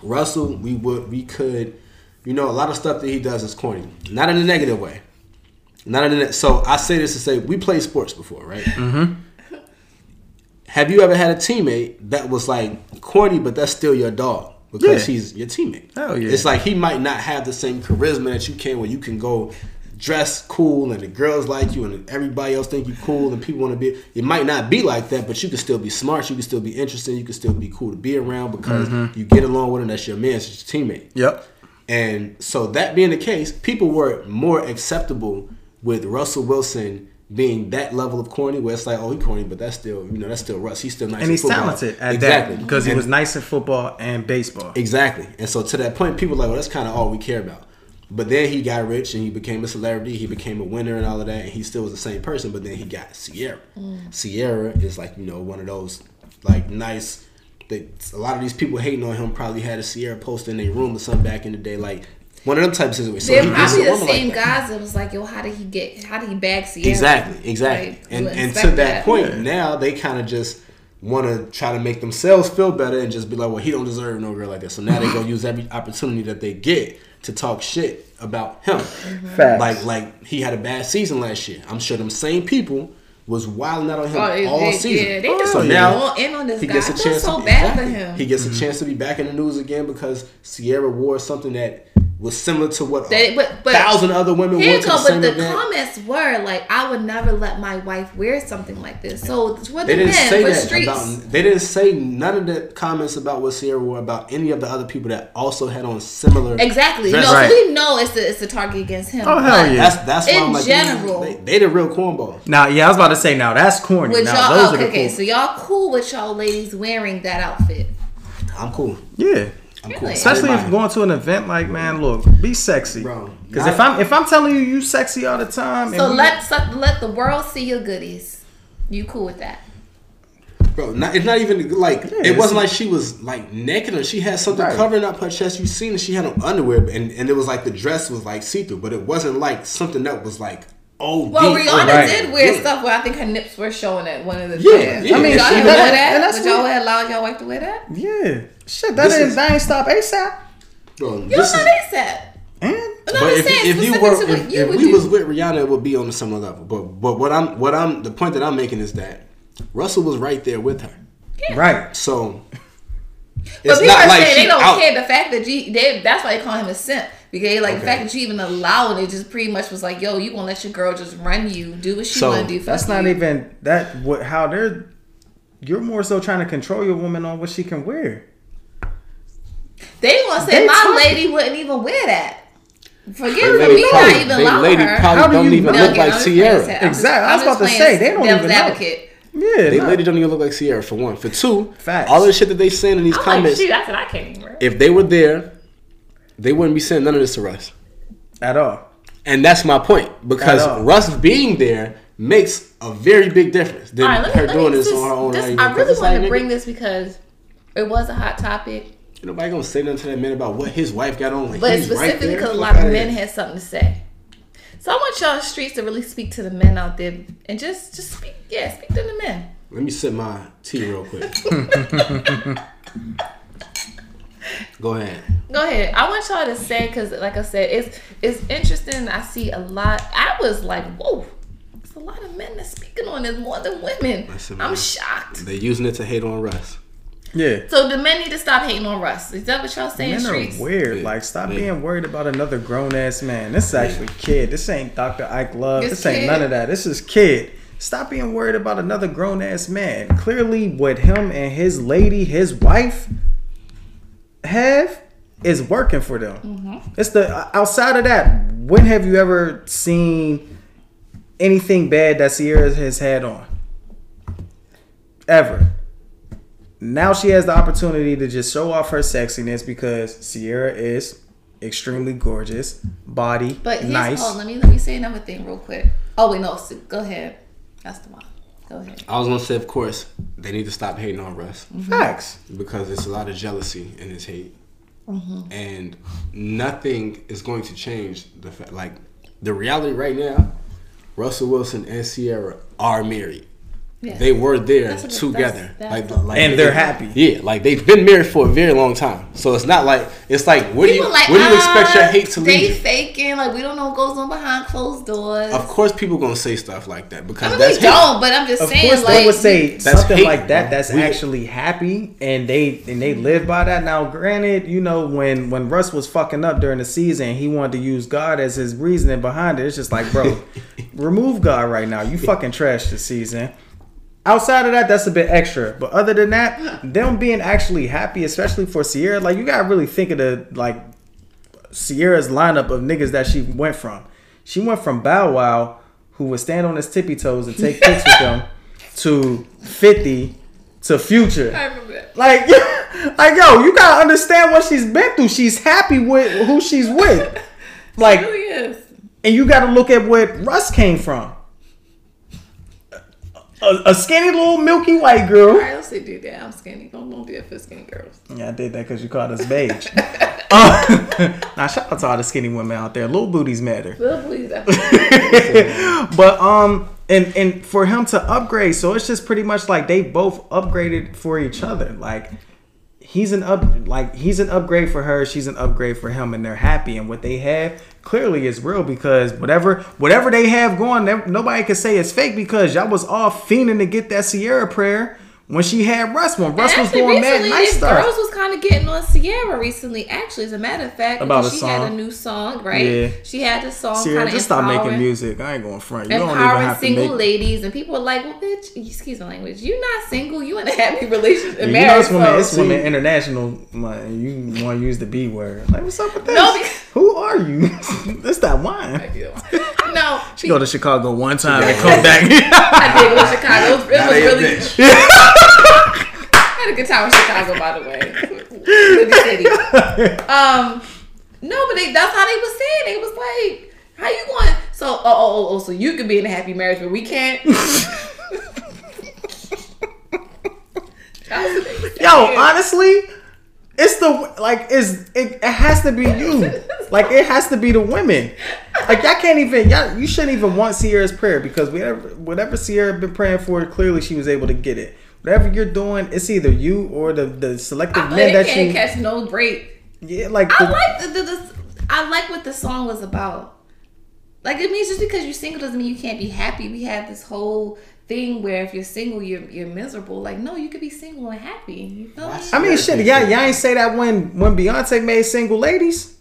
Russell, we would we could, you know, a lot of stuff that he does is corny, not in a negative way. Not in that. So I say this to say we played sports before, right? Mm-hmm. Have you ever had a teammate that was like corny, but that's still your dog because yeah. he's your teammate? Oh yeah. It's like he might not have the same charisma that you can, where you can go dress cool and the girls like you and everybody else think you cool and people want to be. It might not be like that, but you can still be smart. You can still be interesting. You can still be cool to be around because mm-hmm. you get along with him. That's your man. That's your teammate. Yep. And so that being the case, people were more acceptable with Russell Wilson being that level of corny, where it's like, oh, he corny, but that's still, you know, that's still Russ. He's still nice and in football. And he's talented at exactly. that because he was nice in football and baseball. Exactly. And so to that point, people were like, well, that's kind of all we care about. But then he got rich and he became a celebrity. He became a winner and all of that. And he still was the same person. But then he got Ciara. Mm. Ciara is like, you know, one of those like nice. They, a lot of these people hating on him probably had a Ciara post in their room or something back in the day, like. One of them types of situations. So there might be the same like that. guys that was like, yo, how did he get, how did he bag Ciara? Exactly, exactly. Like, and and to that, that point, yeah. now they kind of just want to try to make themselves feel better and just be like, well, he don't deserve no girl like that. So now they go use every opportunity that they get to talk shit about him. Mm-hmm. Like, like he had a bad season last year. I'm sure them same people was wilding out on him oh, all they, season. Yeah, they oh, just so now in on this he guy. Gets a I feel chance so to, bad exactly. for him. He gets mm-hmm. a chance to be back in the news again because Ciara wore something that was similar to what they, but, but a thousand other women wore to go, the same event. But the comments were like, "I would never let my wife wear something like this." So what they the didn't men, say that streets. About, they didn't say none of the comments about what Ciara wore about any of the other people that also had on similar. Exactly, dresses. No, right. We know it's the it's the target against him. Oh hell yeah, that's that's why I'm like, general, they, they the real cornballs. Now, yeah, I was about to say, now that's corny. With now those okay, are the okay, cool. So y'all cool with y'all ladies wearing that outfit? I'm cool. Yeah. I'm cool. Really? Especially if going to an event, like, man, look, be sexy, bro. Because if I'm if I'm telling you you sexy all the time, so and let so, let the world see your goodies. You cool with that, bro? Not, it's not even like yeah, it wasn't like she was like naked or she had something right. covering up her chest. You seen she had on underwear, and and it was like the dress was like see through, but it wasn't like something that was like. Oh, well, deep. Rihanna right. did wear yeah. stuff where I think her nips were showing at one of the yeah. yeah. I mean, y'all didn't wear that? Would y'all allow y'all wife to wear that? Yeah. Shit, that didn't is... stop ASAP. Bro, you're not ASAP. And? But, but if, if you were, if, if, you if we do. was with Rihanna, it would be on a similar level. But but what I'm, what I'm, the point that I'm making is that Russell was right there with her. Yeah. Right. So, it's but people not are like saying they don't out. care the fact that you, they, that's why they call him a simp. Because like okay. the fact that you even allowed it just pretty much was like, yo, you gonna let your girl just run you, do what she so, wanna do. That's not you. even that. What how they're you're more so trying to control your woman on what she can wear. They gonna say they my talking. lady wouldn't even wear that. Forgive me, we not even allow lady her. How do don't you even no, look again, like Ciara? Exactly. Just, I was about to say they don't even advocate. Know. Yeah, they nah. lady don't even look like Ciara for one. For two, Facts. all the shit that they saying in these I'm comments. Like, shoot, that's what I can't even wear. If they were there. They wouldn't be saying none of this to Russ. At all. And that's my point. Because Russ being there makes a very big difference than right, her me, doing this, this on her own. This, I really want to bring nigga. this because it was a hot topic. Ain't nobody going to say nothing to that man about what his wife got on. Like, but specifically right because a lot of men had something to say. So I want y'all streets to really speak to the men out there. And just, just speak, yeah, speak to the men. Let me sip my tea real quick. Go ahead. Go ahead. I want y'all to say, because like I said, it's it's interesting. I see a lot. I was like, whoa, there's a lot of men that's speaking on this more than women. Listen, I'm man, shocked. They're using it to hate on Russ. Yeah. So the men need to stop hating on Russ. Is that what y'all saying? Men streets? are weird. Yeah. Like, stop yeah. being worried about another grown ass man. This is actually yeah. kid. This ain't Doctor Ike Love. This, this ain't kid. none of that. This is kid. Stop being worried about another grown ass man. Clearly, what him and his lady, his wife. have is working for them. Mm-hmm. It's the outside of that. When have you ever seen anything bad that Ciara has had on? Ever. Now she has the opportunity to just show off her sexiness because Ciara is extremely gorgeous, body, but nice. Oh, let me let me say another thing real quick. Oh wait, no, go ahead. That's the one. Go ahead. I was gonna say, of course, they need to stop hating on Russ. Mm-hmm. Facts, because it's a lot of jealousy in his hate, mm-hmm. and nothing is going to change the fact. Like the reality right now, Russell Wilson and Ciara are married. Yeah. They were there that's together, that's, that's like, like, and they're happy. Yeah, like they've been married for a very long time. So it's not like it's like what people do you like, what do you expect uh, your hate to lead? They faking like we don't know what goes on behind closed doors. Of course, people gonna say stuff like that because I mean, that's we hate. don't. But I'm just of saying, course, like, they would say something hate, like that. Bro. That's we, actually happy, and they and they live by that. Now, granted, you know when when Russ was fucking up during the season, he wanted to use God as his reasoning behind it. It's just like, bro, remove God right now. You fucking trash this season. Outside of that, that's a bit extra. But other than that, them being actually happy, especially for Ciara, like you gotta really think of the like Ciara's lineup of niggas that she went from. She went from Bow Wow, who would stand on his tippy toes and take pics with them, to fifty, to Future. I remember that. Like, like yo, you gotta understand what she's been through. She's happy with who she's with. Like, she really is. And you gotta look at where Russ came from. A, a skinny little milky white girl. All right, let's say do that. I'm skinny. Don't, don't do that for skinny girls. Yeah, I did that because you called us beige. uh, now, shout out to all the skinny women out there. Little booties matter. Little booties matter. But, um, and, and for him to upgrade, so it's just pretty much like they both upgraded for each other. Like, he's an up, like he's an upgrade for her. She's an upgrade for him, and they're happy. And what they have clearly is real because whatever whatever they have going, nobody can say it's fake because y'all was all fiending to get that Ciara prayer when she had Russ. When Russ was doing mad nice stuff. Girls was kind of getting on Ciara recently, actually, as a matter of fact. About a she song. Had a new song, right? Yeah. She had a song. Ciara, just stop making music. I ain't going to front. You don't even have to make... single ladies, and people are like, well, bitch, excuse my language, you're not single, you in a happy relationship, yeah, marriage. You know, it's women, it's women international, like, you want to use the B word. Like, what's up with this? No, because... Who are you? That's that wine. No. She go to Chicago one time and come back. I did go to Chicago. It was really... bitch. I had a good time in Chicago, by the way. Good city. Um, no, but they, that's how they was saying. They was like, "How you going?" So, oh, oh, oh, so you could be in a happy marriage, but we can't. Yo, honestly, it's the like, it's it, it has to be you. Like, it has to be the women. Like, y'all can't even y'all. You shouldn't even want Ciara's prayer, because whatever whatever Ciara been praying for, clearly she was able to get it. Whatever you're doing, it's either you or the, the selective I men that can't you can't catch no break. Yeah, like I the, like the, the, the I like what the song was about. Like, it means just because you're single doesn't mean you can't be happy. We have this whole thing where if you're single, you're you're miserable. Like, no, you could be single and happy. You feel like I mean, shit, y'all y'all ain't say that when when Beyonce made Single Ladies,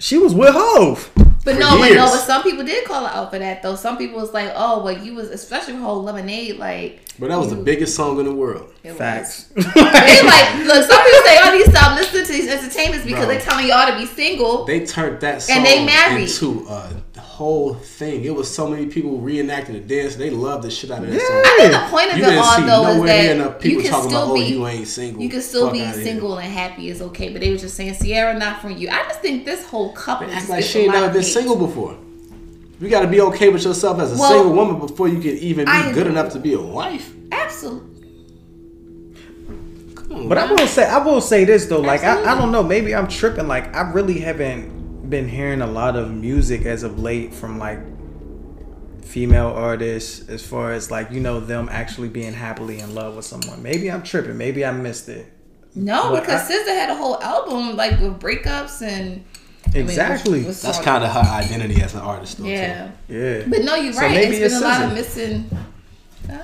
she was with Hov. But no, years. but no, but some people did call her out for that, though. Some people was like, "Oh, well, you was especially with whole Lemonade, like." But that was you, the biggest song in the world. Facts. They like, look, some people say, "Oh, you stop listening to these entertainments because Bro. They're telling y'all to be single." They turned that song and they married. into a whole thing. It was so many people reenacting the dance. They loved the shit out of that yeah. song. I think the point of you it all though is that you can still about, be, oh, you ain't single. You can still Fuck be single and happy is okay. But they were just saying, Ciara, not from you. I just think this whole couple is like she ain't never been single before. You got to be okay with yourself as a well, single woman before you can even be I, good enough to be a wife. Absolutely. On, but I will say, I will say this though. Like, I, I don't know. Maybe I'm tripping. Like, I really haven't been hearing a lot of music as of late from like female artists, as far as like, you know, them actually being happily in love with someone. Maybe I'm tripping. Maybe I missed it. No, but because I, S Z A had a whole album like with breakups and. Exactly. I mean, that's kind of her identity as an artist, though. Yeah. Too. Yeah. But no, you're right. So maybe it's, it's been a lot of missing. Huh?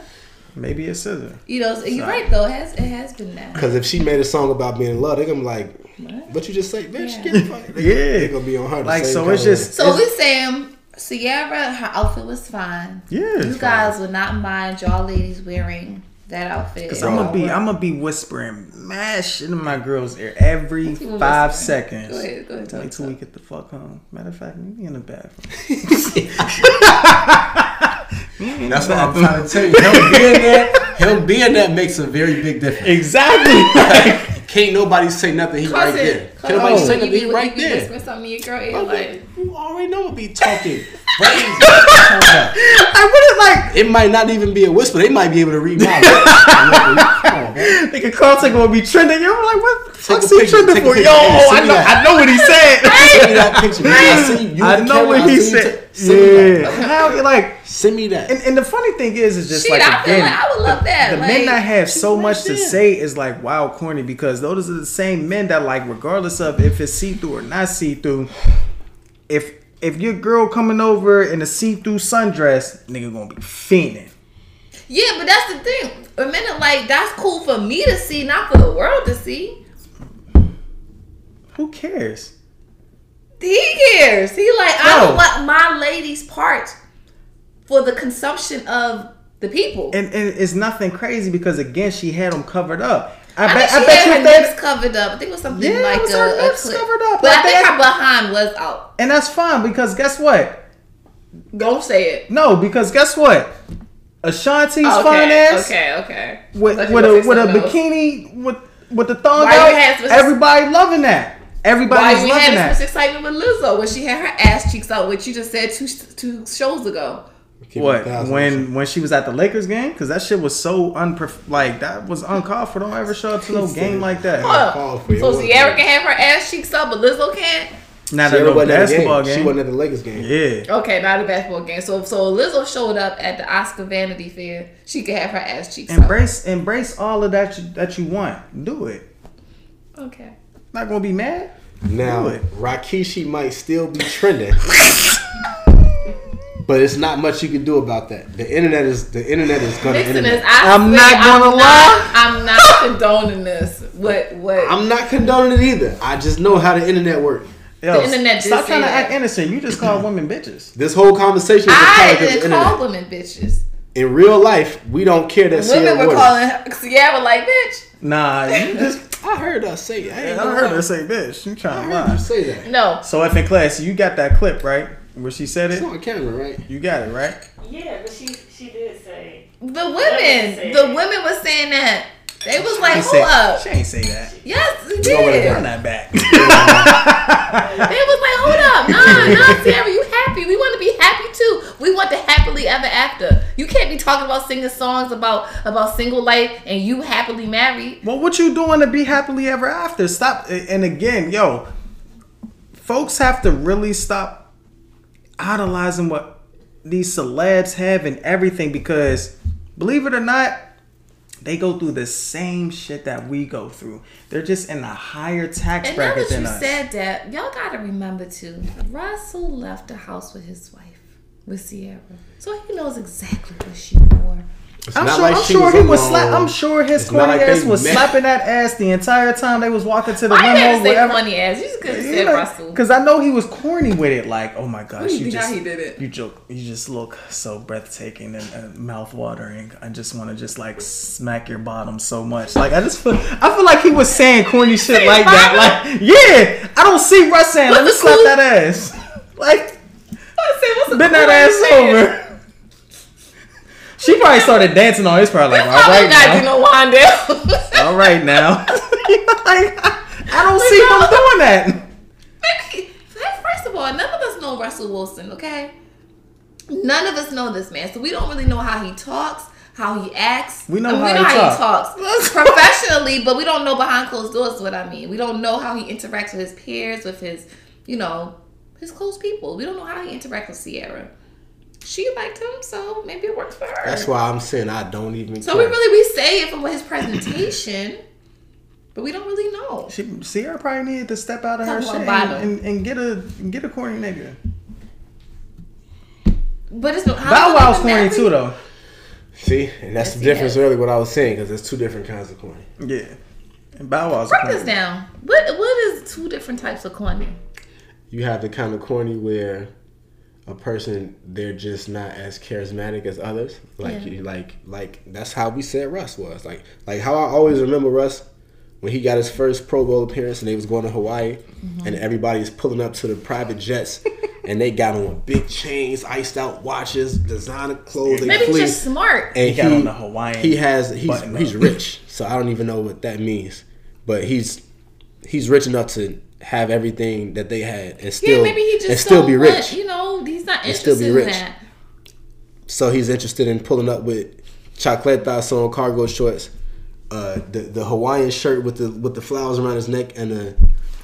Maybe it's S Z A. You know, you're Sorry. right, though. It has, it has been that. Because if she made a song about being in love, they're going to be like, what? But you just say, bitch, yeah. get the fuck. They, yeah. They're going to be on her. Like, so it's just. So we're saying, Ciara, her outfit was fine. Yeah. You guys fine. would not mind y'all ladies wearing that outfit. Cause I'm gonna be, I'm gonna be whispering mad shit in my girl's ear every five seconds. Go ahead, go ahead. Wait till we get the fuck home. Matter of fact, meet me in the bathroom. That's what I'm trying to tell you. Him being that, him being that makes a very big difference. Exactly. Like, can't nobody say nothing. He right there. Can't nobody oh, say nothing. He right there. Whispering something in your girl ear, like, you already know what be talking. I wouldn't like. It might not even be a whisper. They might be able to read my lips. They could call take gonna be trending. Yo, like what? The fuck's he trending for? Yo, oh, I know, that. I know what he said. Send me that picture. I, see you I know camera. what he said. T- yeah. How like send me that? And, and the funny thing is, is just Shit, like I again, like I would love that. The, the like, men that have so much to say is like wild corny, because those are the same men that like, regardless of if it's see through or not see through, if. If your girl coming over in a see-through sundress, nigga gonna be fiending. Yeah, but that's the thing. A minute, like, that's cool for me to see, not for the world to see. Who cares? He cares. He like, no. I don't want my lady's parts for the consumption of the people. And, and it's nothing crazy because, again, she had them covered up. I, I bet, think she I bet had her that, lips covered up. I think it was something yeah, like it was a, her lips a clip. covered up. But like I think that, her behind was out. And that's fine, because guess what? Don't say it. No, because guess what? Ashanti's okay, fine ass. Okay, okay. With with a with a bikini else. with with the thong out. Everybody loving that. Everybody's loving that. Why we had this much excitement with Lizzo when she had her ass cheeks out, which you just said two two shows ago. What when when she was at the Lakers game? Because that shit was so unprof- like that was uncalled for. Don't ever show up to no game like that. Huh. So Ciara can have her ass cheeks up, but Lizzo can't. Not at the basketball game. She wasn't at the Lakers game. Yeah. Okay, not at the basketball game. So so Lizzo showed up at the Oscar Vanity Fair. She could have her ass cheeks up. Embrace embrace all of that you, that you want. Do it. Okay. Not gonna be mad. Now Rakishi might still be trending. But it's not much you can do about that. The internet is the internet is gonna. Internet. I'm not I'm gonna not, lie. I'm not not condoning this. What? What? I'm not condoning it either. I just know how the internet works. Yo, the internet just stop trying to act innocent. You just call women bitches. This whole conversation was I didn't call internet. Women bitches. In real life, we don't care that Ciara women were Waters. Calling Ciara like bitch. Nah, you just I heard her say it. I, ain't I heard her say bitch. You trying to lie? You say that? No. So if in class you got that clip right where she said it. It's on camera, right? You got it right. Yeah, but she she did say it. The women, the women was saying that. They was like, hold up. She ain't say that. Yes, she did. Run that back. They was like, hold up. Nah, nah, Ciara, you happy. We want to be happy too. We want the happily ever after. You can't be talking about singing songs about, about single life and you happily married. Well, what you doing to be happily ever after? Stop. And again, yo, folks have to really stop idolizing what these celebs have and everything because, believe it or not, they go through the same shit that we go through. They're just in a higher tax and bracket than us. And now that you said that, y'all gotta remember too, Russell left the house with his wife, with Ciara. So he knows exactly what she wore. It's I'm sure, like I'm sure he was slap. I'm sure his corny like ass was met. slapping that ass the entire time they was walking to the limo. I didn't say corny ass. You just couldn't say know, Russell. Because I know he was corny with it. Like, oh my gosh, you, you just he did it. You joke. You just look so breathtaking and uh, mouth watering. I just want to just like smack your bottom so much. Like I just feel. I feel like he was saying corny shit like bottom? That. Like yeah, I don't see Russ saying let me slap cool? that ass. Like I said, what's bend that ass over. She probably started dancing on his probably like, all right, not now. Wine down. All right now. Like, I don't we see know, him doing that. Maybe, first of all, none of us know Russell Wilson, okay? None of us know this man. So we don't really know how he talks, how he acts. We know, I mean, how, we know he how talk. he talks professionally, but we don't know behind closed doors is what I mean. We don't know how he interacts with his peers, with his, you know, his close people. We don't know how he interacts with Ciara. She liked him, so maybe it works for her. That's why I'm saying I don't even So care. we really, we say it from his presentation, but we don't really know. She, Ciara probably needed to step out of Talk her shit and, and, and get a get a corny nigga. But it's no, Bow Wow's corny too, though. See? And that's yes, the difference really what I was saying, because there's two different kinds of corny. Yeah. And Bow Wow's Break corny. Break this down. What What is two different types of corny? You have the kind of corny where a person, they're just not as charismatic as others. Like, yeah. like, like that's how we said Russ was. Like, like how I always remember Russ when he got his first Pro Bowl appearance and they was going to Hawaii, mm-hmm. and everybody was pulling up to the private jets, and they got on big chains, iced out watches, designer clothes. Maybe he's just smart. And he got he, on the Hawaiian. He has he's he's rich, so I don't even know what that means. But he's he's rich enough to have everything that they had and still yeah, maybe he just and still so be rich. Much, you know, he's not interested still be rich. in that. So he's interested in pulling up with chancletas on, cargo shorts, uh, the the Hawaiian shirt with the with the flowers around his neck and a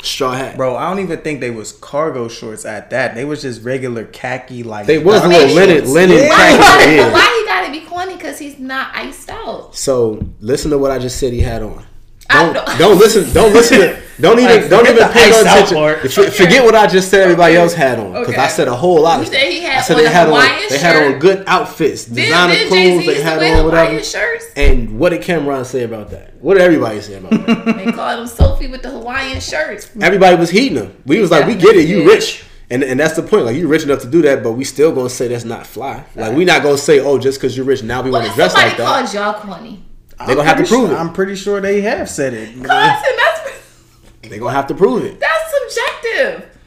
straw hat. Bro, I don't even think they was cargo shorts at that. They was just regular khaki like. They was little linen linen. Yeah. Khaki, yeah. Why he gotta be corny? Because he's not iced out. So listen to what I just said he had on. Don't, don't listen. Don't listen. To, don't even. Like, don't even pay no attention. Okay. Forget what I just said. Everybody else had on because okay. I said a whole lot. Of stuff. He had I said they had on. Shirt. They had on good outfits, designer then, then clothes. They had on whatever. Shirts. And what did Cameron say about that? What did everybody say about that? They called him Sophie with the Hawaiian shirts. Everybody was heating him. We was yeah, like, we get it. You rich, and and that's the point. Like you rich enough to do that, but we still gonna say that's not fly. Like we not gonna say, oh, just because you're rich now we want to dress like that. Somebody called y'all corny. They're going to have to prove sure, it. I'm pretty sure they have said it. They're going to have to prove it. That's subjective.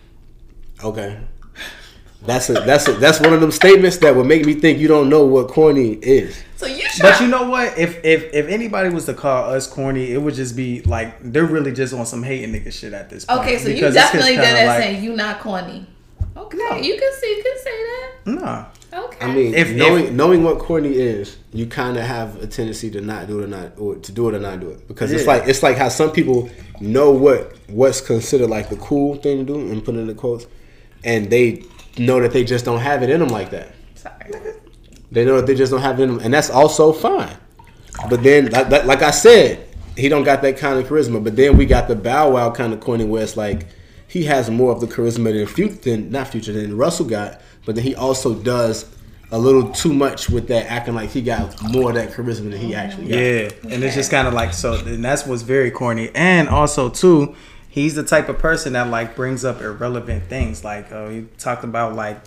Okay. That's a, that's a, that's one of them statements that would make me think you don't know what corny is. So you should. But you know what? If, if if anybody was to call us corny, it would just be like, they're really just on some hating nigga shit at this point. Okay, so you definitely did that like, saying you not corny. Okay, no. you can see, you can say that. No. Okay. I mean, if, knowing if, knowing what corny is, you kind of have a tendency to not do it or not, or to do it or not do it, because yeah. it's like it's like how some people know what what's considered like the cool thing to do and put it in the quotes, and they know that they just don't have it in them like that. Sorry. They know that they just don't have it in them, and that's also fine. But then, like, like I said, he don't got that kind of charisma. But then we got the Bow Wow kind of corny, where it's like he has more of the charisma than future than not future than Russell got. But then he also does a little too much with that, acting like he got more of that charisma than he actually got. Yeah, and it's just kind of like, so, and that's what's very corny. And also, too, he's the type of person that, like, brings up irrelevant things. Like, uh, he talked about, like,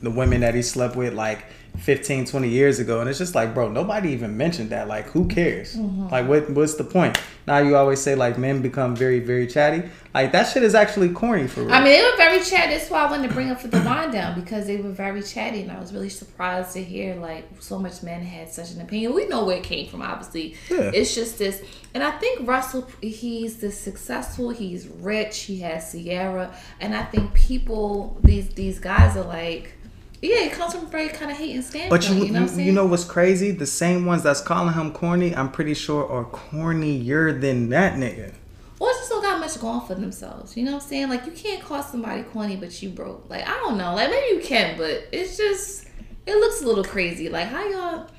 the women that he slept with, like, fifteen, twenty years ago. And it's just like, bro, nobody even mentioned that. Like, who cares? Mm-hmm. Like, what? what's the point? Now you always say, like, men become very, very chatty. Like, that shit is actually corny for real. I mean, they were very chatty. That's why I wanted to bring up for the Wine Down, because they were very chatty. And I was really surprised to hear, like, so much men had such an opinion. We know where it came from, obviously. Yeah. It's just this. And I think Russell, he's this successful. He's rich. He has Ciara. And I think people, these these guys are like, yeah, it comes from very kind of hate and standpoint. But you, you know what I'm saying? You know what's crazy? The same ones that's calling him corny, I'm pretty sure are cornier than that nigga. Or just don't got much going for themselves. You know what I'm saying? Like, you can't call somebody corny, but you broke. Like, I don't know. Like, maybe you can, but it's just, it looks a little crazy. Like, how y'all,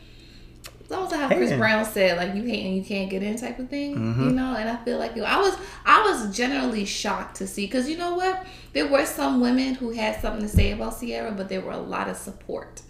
that was how hating. Chris Brown said, like, you hate and you can't get in type of thing. Mm-hmm. You know, and I feel like, you know, I was I was generally shocked to see, because you know what? There were some women who had something to say about Ciara, but there were a lot of support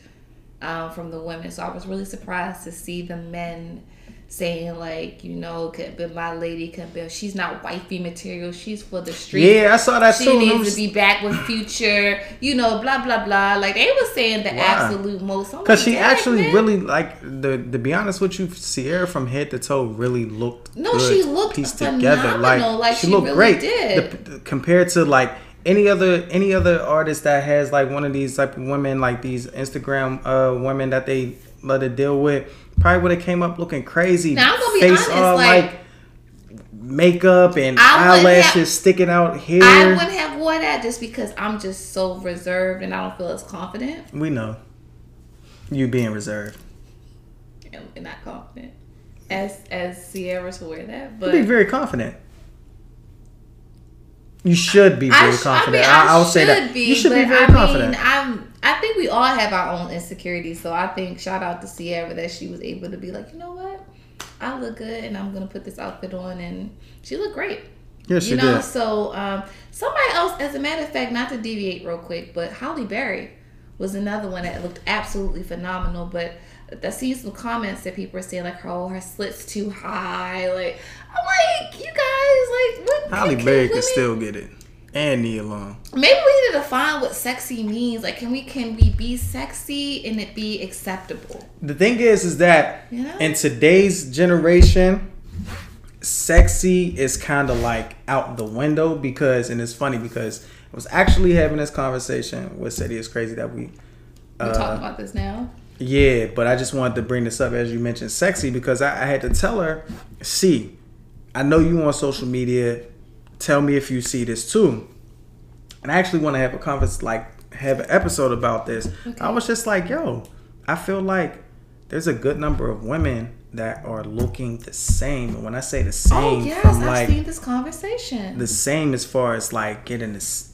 um, from the women. So I was really surprised to see the men saying, like, you know, could be my lady, could be, she's not wifey material, she's for the street. Yeah, I saw that she too. She needs just... to be back with Future, you know, blah, blah, blah. Like, they were saying the wow. absolute most. Because like, she actually man. really, like, the to be honest with you, Ciara from head to toe really looked No, good, she looked pieced together. Like, like, she, she looked really great. Did. The, the, compared to, like, Any other any other artist that has like one of these type of women, like these Instagram uh, women that they let it deal with, probably would have came up looking crazy. Now I'm gonna be face honest, all, like, like makeup and eyelashes have, sticking out here. I wouldn't have worn that just because I'm just so reserved and I don't feel as confident. We know you being reserved and not confident as as Ciara to wear that, but you'd be very confident. You should be very I sh- confident. I, mean, I I'll say that. Be, you should be very I confident. Mean, I'm, I think we all have our own insecurities. So I think shout out to Ciara that she was able to be like, you know what? I look good and I'm going to put this outfit on. And she looked great. Yes, you she know? did. So um, somebody else, as a matter of fact, not to deviate real quick, but Halle Berry was another one that looked absolutely phenomenal. But I see some comments that people are saying, like, oh, her slits too high. Like, I'm like, you guys, like, what? Halle Berry could still get it. And knee along. Maybe we need to define what sexy means. Like, can we can we be sexy and it be acceptable? The thing is, is that you know? in today's generation, sexy is kind of like out the window because, and it's funny because I was actually having this conversation with Sadie. It's crazy that we... We're uh, talking about this now? Yeah, but I just wanted to bring this up as you mentioned sexy because I, I had to tell her, see, I know you on social media. Tell me if you see this too. And I actually want to have a conference, like have an episode about this. Okay. I was just like, yo, I feel like there's a good number of women that are looking the same. And when I say the same, oh, yes, from I've like seen this conversation. The same as far as like getting this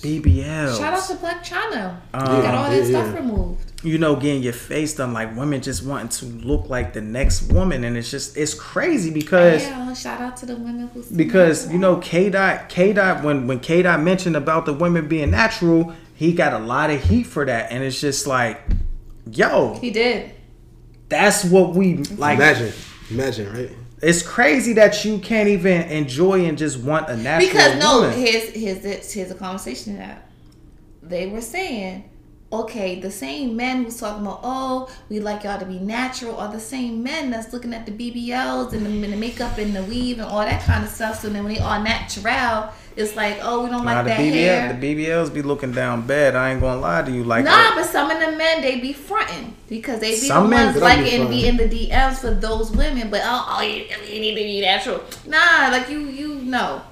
B B L. Shout out to Black China. Um, you got all that yeah. stuff removed. You know, getting your face done, like women just wanting to look like the next woman, and it's just it's crazy because yeah, shout out to the women who because you know K Dot K Dot when when K Dot mentioned about the women being natural, he got a lot of heat for that, and it's just like, yo, he did. That's what we like. Imagine, imagine, right? It's crazy that you can't even enjoy and just want a natural because no, woman. here's here's here's a conversation that they were saying. Okay, the same men who's talking about, oh, we like y'all to be natural, are the same men that's looking at the B B Ls and the, and the makeup and the weave and all that kind of stuff. So then when they all natural, it's like, oh, we don't nah, like that B B L, hair. The B B Ls be looking down bad. I ain't gonna lie to you, like nah, it. But some of the men they be fronting because they be some the ones like it and be in the D Ms for those women. But oh, oh you, you need to be natural. Nah, like you, you know.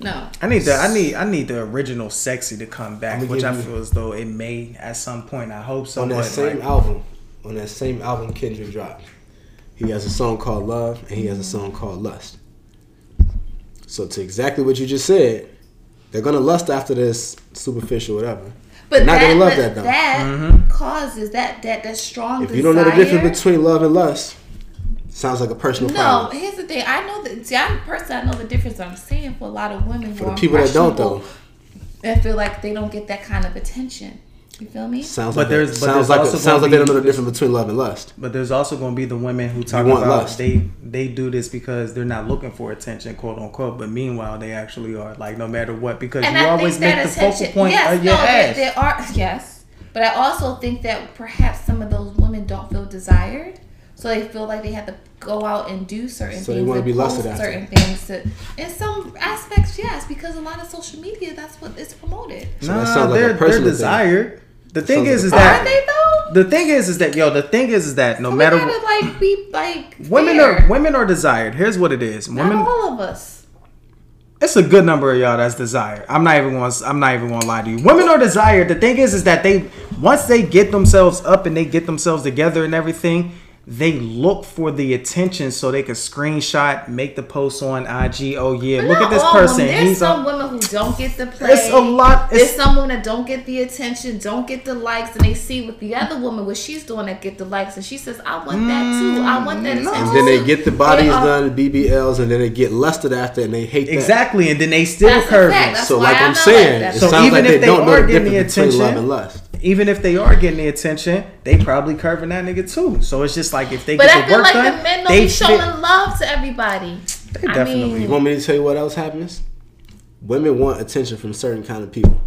No. I need the I need I need the original sexy to come back, which I feel as though it may at some point. I hope so. On that same like, album, on that same album, Kendrick dropped. He has a song called Love, and he has a song called Lust. So to exactly what you just said, they're gonna lust after this superficial whatever. But not that, gonna love that though. That mm-hmm. causes that that that strong. If you desire, don't know the difference between love and lust. Sounds like a personal no, problem. No, here's the thing. I know that. See, I'm personally, I know the difference. I'm saying for a lot of women, for who the people are that don't though, and feel like they don't get that kind of attention. You feel me? Sounds but like there's, but sounds there's like also a, sounds like they don't know the difference between love and lust. But there's also going to be the women who talk about lust. They they do this because they're not looking for attention, quote unquote. But meanwhile, they actually are. Like no matter what, because and you I always make the focal point yes, of your no, ass. There, there are yes, but I also think that perhaps some of those women don't feel desired, so they feel like they have to go out and do certain so things. So you want to be lusted after certain things. To, in some aspects, yes, because a lot of social media, that's what it's promoted. So no, nah, they're like they're desired. The thing so is, is that are they though? The thing is, is that yo, the thing is, is that no so matter what, like be like women fair. Are women are desired. Here's what it is, not women. All of us. It's a good number of y'all that's desired. I'm not even gonna, I'm not even gonna lie to you. Women are desired. The thing is, is that they once they get themselves up and they get themselves together and everything, they look for the attention so they can screenshot, make the post on I G. Oh yeah, but look at this person. There's He's some a, women who don't get the play. It's a lot. It's, there's some women that don't get the attention, don't get the likes, and they see with the other woman what she's doing that get the likes, and she says, "I want that too. I want that." No. And then they get the bodies are, done, B B Ls, and then they get lusted after, and they hate that. Exactly, and then they still curving. So like I'm, I'm saying, like it so sounds even like if they, they don't are know getting the attention, between love and lust. Even if they are getting the attention, they probably curving that nigga too. So it's just like if they but get the work like done, the men they showing fit. Love to everybody. They I definitely. Mean, you want me to tell you what else happens? Women want attention from certain kind of people,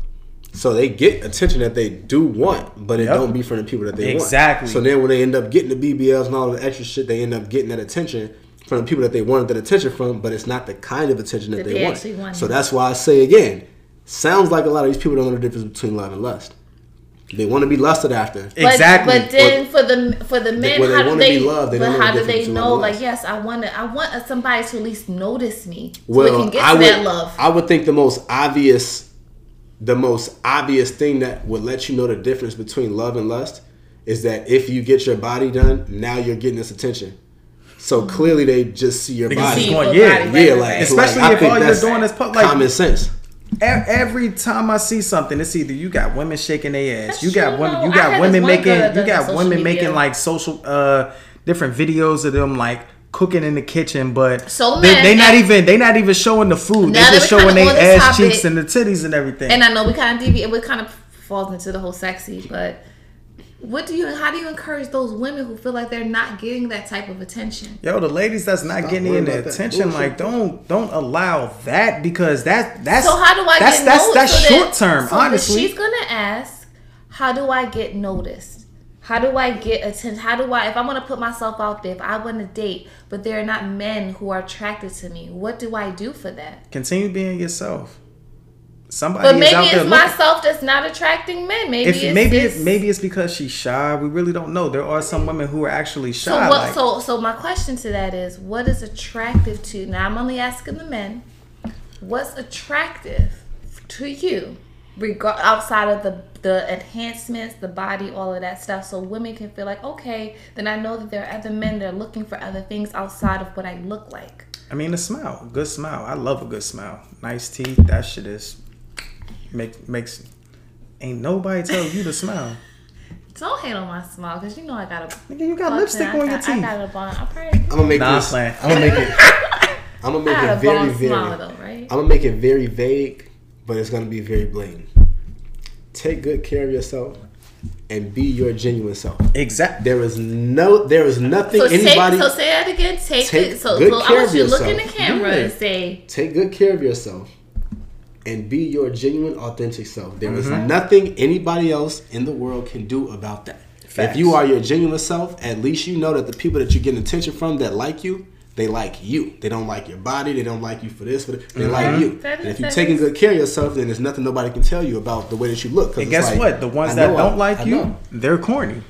so they get attention that they do want, but it yep. don't be from the people that they exactly. want. Exactly. So then when they end up getting the B B Ls and all the extra shit, they end up getting that attention from the people that they wanted that attention from, but it's not the kind of attention that, that they, they want. Wanted. So that's why I say again, sounds like a lot of these people don't know the difference between love and lust. They want to be lusted after. Exactly. But, but then or, for the for the men, how do they? Loved, they but how do they know? Like, yes, I want to, I want somebody to at least notice me. So well, we can get I to would, that love. I would think the most obvious, the most obvious thing that would let you know the difference between love and lust is that if you get your body done, now you're getting this attention. So mm-hmm. clearly, they just see your body. See going, yeah, body yeah, right, like especially like, if all you're doing is put, like common sense. Every time I see something, it's either you got women shaking their ass, you got women, you got women making, you got women making like social, uh, different videos of them like cooking in the kitchen, but so they, they not even they not even showing the food, they just showing their ass cheeks and the titties and everything. And I know we kind of deviate, it kind of falls into the whole sexy, but. What do you? How do you encourage those women who feel like they're not getting that type of attention? Yo, the ladies that's not Stop getting any attention, like don't don't allow that because that that's so how do I that's get that's, that's, that's so short that, term. So honestly, she's gonna ask, how do I get noticed? How do I get attention? How do I, if I want to put myself out there, if I want to date, but there are not men who are attracted to me, what do I do for that? Continue being yourself. Somebody but maybe out there it's looking. Myself that's not attracting men. Maybe if, it's maybe it's, maybe it's because she's shy. We really don't know. There are some women who are actually shy. So what, like, so so my question to that is, what is attractive to? Now I'm only asking the men. What's attractive to you, regard outside of the the enhancements, the body, all of that stuff? So women can feel like, okay, then I know that there are other men that are looking for other things outside of what I look like. I mean, a smile, a good smile. I love a good smile. Nice teeth. That shit is. Make, makes ain't nobody tell you to smile. Don't hate on my smile because you know I got a nigga. You got lipstick on got, your teeth. I got a bond. I'm, I'm gonna make nah, this. I'm, I'm gonna make it. I'm gonna make it very very. Though, right? I'm gonna make it very vague, but it's gonna be very blatant. Take good care of yourself and be your genuine self. Exactly. There is no. There is nothing. So anybody. Take, so say that again. Take, take it, so, good so care I want of you to look in the camera and say, take good care of yourself. And be your genuine, authentic self. There mm-hmm. is nothing anybody else in the world can do about that. Facts. If you are your genuine self, at least you know that the people that you're getting attention from that like you, they like you. They don't like your body. They don't like you for this. For this. They mm-hmm. like you. That and if you're taking good care of yourself, then there's nothing nobody can tell you about the way that you look. And guess like, what? The ones that don't I, like I you, they're corny.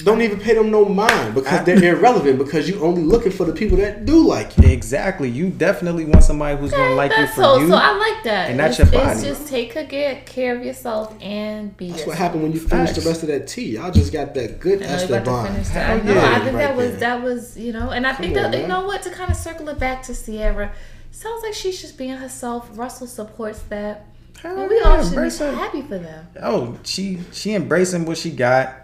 Don't even pay them no mind because they're irrelevant because you only looking for the people that do like you. Exactly. You definitely want somebody who's okay, going to like you for so, you. So I like that. And that's your body. It's just take a good care of yourself and be That's yourself. What happened when you finished Facts. The rest of that tea. Y'all just got that good Esther bond. That. No, yeah, I think right that was, there. That was, you know, and I Come think on, that, you know what, to kind of circle it back to Ciara, sounds like she's just being herself. Russell supports that. Hell and we yeah, all should be so happy for them. Oh, she, she embracing what she got.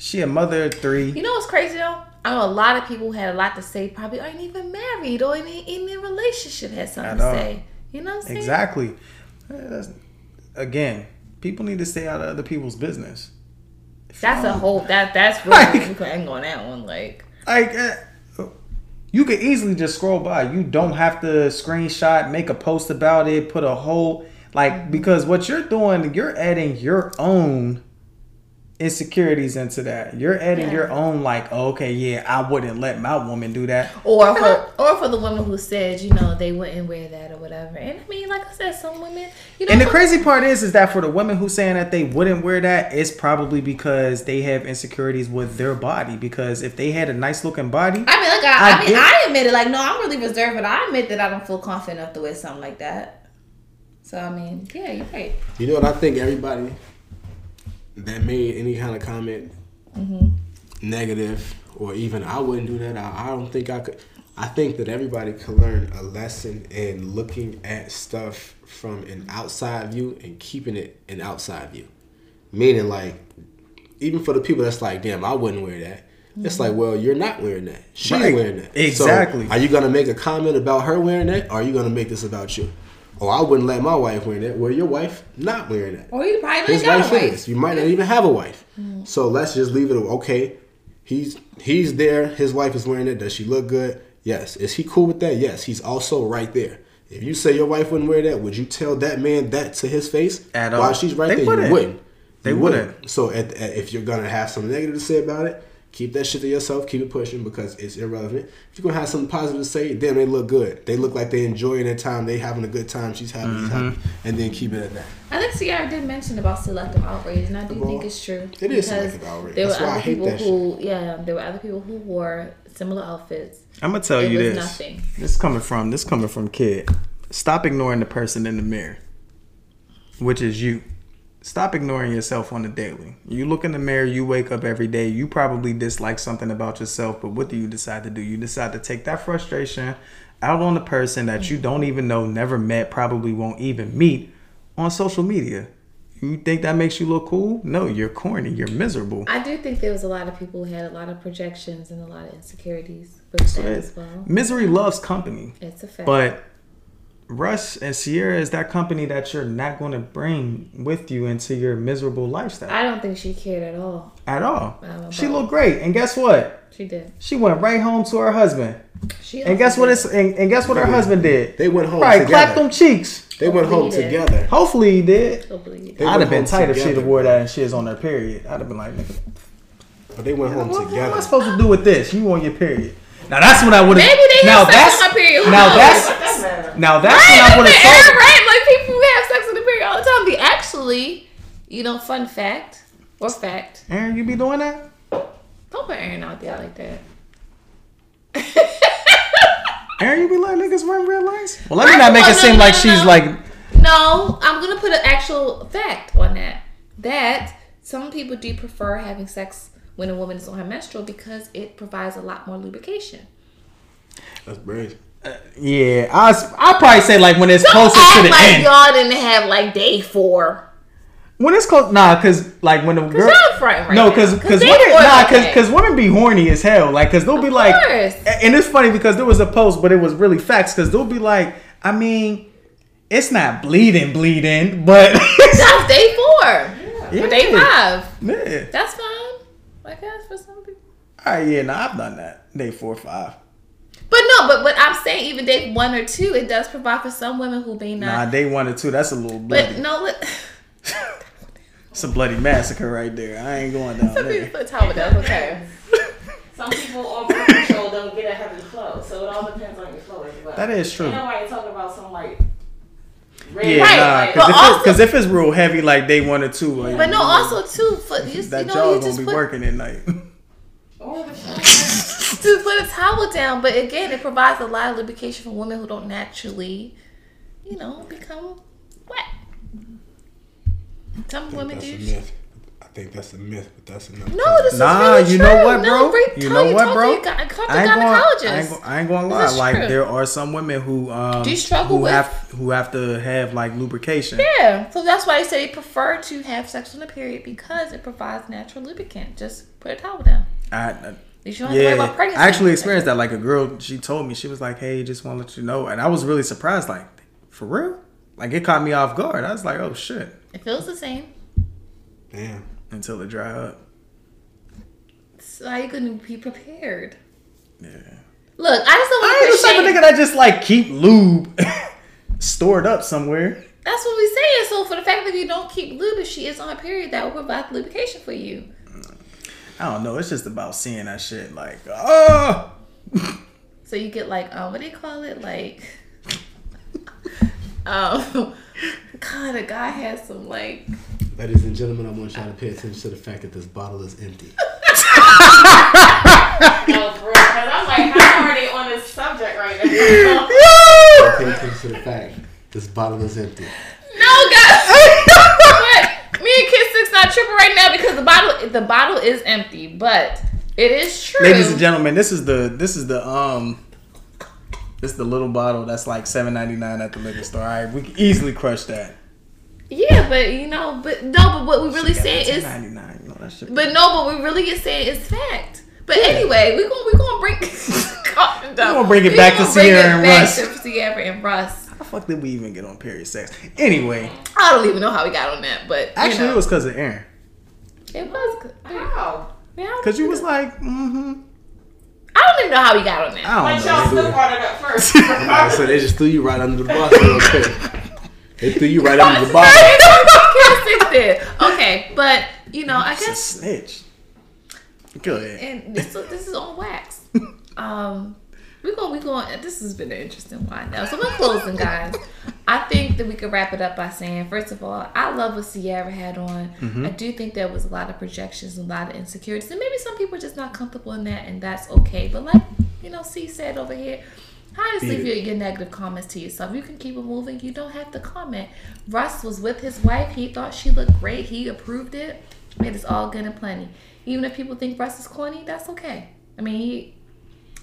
She a mother of three. You know what's crazy though? I know a lot of people who had a lot to say probably aren't even married or ain't in a relationship had something to say. You know what I'm saying? Exactly. Again, people need to stay out of other people's business. If that's a whole that that's really like, you can angle on that one. Like, like uh, you could easily just scroll by. You don't have to screenshot, make a post about it, put a whole like because what you're doing, you're adding your own insecurities into that. You're adding yeah. your own like, oh, okay, yeah, I wouldn't let my woman do that. Or for or for the women who said, you know, they wouldn't wear that or whatever. And I mean, like I said, some women, you know. And the crazy part is, is that for the women who saying that they wouldn't wear that, it's probably because they have insecurities with their body. Because if they had a nice looking body, I mean, like I, I, I mean, get, I admit it. Like, no, I'm really reserved, but I admit that I don't feel confident enough to wear something like that. So I mean, yeah, you're right. You know what I think? Everybody that made any kind of comment mm-hmm. negative or even I wouldn't do that. I, I don't think I could. I think that everybody can learn a lesson in looking at stuff from an outside view and keeping it an outside view. Meaning, like, even for the people that's like, damn, I wouldn't wear that. Mm-hmm. It's like, well, you're not wearing that. She's right. wearing that. Exactly. So are you going to make a comment about her wearing that, or are you going to make this about you? Oh, I wouldn't let my wife wear that. Well, your wife not wearing that. Or you probably His got wife a wife. Is. You might not even have a wife. Mm. So let's just leave it. Okay, he's he's there. His wife is wearing it. Does she look good? Yes. Is he cool with that? Yes. He's also right there. If you say your wife wouldn't wear that, would you tell that man that to his face? At all. While she's right they there, wouldn't. you wouldn't. They you wouldn't. wouldn't. So at, at, if you're going to have something negative to say about it, keep that shit to yourself. Keep it pushing because it's irrelevant. If you're going to have something positive to say, damn, they look good. They look like they enjoying their time. They having a good time. She's having mm-hmm. a good time. And then keep it at that. I think Ciara did mention about selective outrage. And I do well, think it's true. It is selective outrage. There That's were why other I hate people that who, shit. Yeah, there were other people who wore similar outfits. I'm going to tell it you was this. Nothing. This coming from, this coming from kid. Stop ignoring the person in the mirror, which is you. Stop ignoring yourself on the daily. You look in the mirror, you wake up every day, you probably dislike something about yourself, but what do you decide to do? You decide to take that frustration out on the person that you don't even know, never met, probably won't even meet on social media. You think that makes you look cool? No, you're corny. You're miserable. I do think there was a lot of people who had a lot of projections and a lot of insecurities with that as well. Misery loves company. It's a fact. But Russ and Ciara is that company that you're not going to bring with you into your miserable lifestyle. I don't think she cared at all. At all. She looked great, and guess what? She did. She went right home to her husband. She and guess what? It's and, and guess what her husband did. They went home. Right, clapped them cheeks. They went home together. Hopefully he did. Hopefully he did. I'd have been tight if she'd have wore that and she is on her period. I'd have been like, nigga. But they went home together. What am I supposed to do with this? You on your period? Now that's what I would have. Maybe they had sex on her period. Now that's. Now that's right, when I would have thought. Right, like people who have sex in the period all the time. Be actually, you know, fun fact or fact. Aaron, you be doing that? Don't put Aaron out there like that. Aaron, you be like niggas wearing real lights? Well, let me not make it seem like she's like. No, I'm gonna put an actual fact on that. That some people do prefer having sex when a woman is on her menstrual because it provides a lot more lubrication. That's brave. Uh, yeah, I I probably say like when it's Don't closer act to the like end. Y'all didn't have like day four. When it's close, nah, because like when the girl, y'all right no, because because women, nah, because because women be horny as hell. Like, because they'll be of like, course. And it's funny because there was a post, but it was really facts. Because they'll be like, I mean, it's not bleeding, bleeding, but that's day four, yeah. Yeah. Or day five. Yeah, that's fine. I guess for some people. All right, yeah, nah, I've done that day four, five. But no, but what I'm saying, even day one or two, it does provide for some women who may not. Nah, day one or two, that's a little bloody. But no, look. It's a bloody massacre right there. I ain't going down some there. Some people put towel down, okay. Some people on birth control don't get a heavy flow, so it all depends on your flow as well. That is true. You know why you're talking about some like. Yeah, right. Nah, because if, if it's real heavy, like day one or two, like. But no, also too, for you, that you know, y'all you gonna be put, working at night. Or the. To put a towel down, but again, it provides a lot of lubrication for women who don't naturally, you know, become wet. Some women do. Myth. I think that's a myth, but that's enough. No, this nah, is really you true. Know what, bro? No, you know you what, bro? You got, I, ain't gonna, I, ain't gonna, I ain't gonna lie. Like true. There are some women who um do you struggle who with have, who have to have like lubrication. Yeah, so that's why I say they prefer to have sex on the period because it provides natural lubricant. Just put a towel down. I. I Yeah, I actually experienced that. Like a girl, she told me, she was like, "Hey, just want to let you know," and I was really surprised. Like, for real? Like, it caught me off guard. I was like, oh, shit. It feels the same. Damn. Until it dry up. So how you gonna be prepared? Yeah. Look, I just don't want to I ain't the type of nigga that just, like, keep lube stored up somewhere. That's what we saying. So for the fact that you don't keep lube, if she is on a period, that will provide lubrication for you. I don't know. It's just about seeing that shit like, oh. So you get like, um, what do they call it? Like, um, God, a guy has some like. Ladies and gentlemen, I want y'all to pay attention to the fact that this bottle is empty. No, for real, because I'm like, how are they on this subject right now? Pay attention to the fact this bottle is empty. No, guys. Me and Kid Six not tripping right now because the bottle the bottle is empty, but it is true. Ladies and gentlemen, this is the this is the um this is the little bottle that's like seven ninety-nine at the liquor store. All right, we can easily crush that. Yeah, but you know, but no, but what we really saying is ninety-nine. You know, that shit. But no, but we really get saying is fact. But yeah. Anyway, we gonna we gonna bring we gonna bring it we back to Ciara and Russ. To Ciara and Russ. How the fuck did we even get on period sex? Anyway. I don't even know how we got on that, but. Actually, know. It was because of Aaron. It was. How? Because you was like, mm-hmm. I don't even know how we got on that. I don't like, know. Y'all still brought it up first. Nah, so they just threw you right under the bus. Okay. They threw you right under the bus. Okay, but, you know, I guess. It's a snitch. Good. And this, this is on wax. Um. We're going, we're going, this has been an interesting wine now. So we're closing, guys. I think that we could wrap it up by saying, first of all, I love what Ciara had on. Mm-hmm. I do think there was a lot of projections, a lot of insecurities. And maybe some people are just not comfortable in that, and that's okay. But like, you know, C said over here, honestly, if you're your negative comments to yourself, you can keep it moving. You don't have to comment. Russ was with his wife. He thought she looked great. He approved it. It is all good and plenty. Even if people think Russ is corny, that's okay. I mean, he...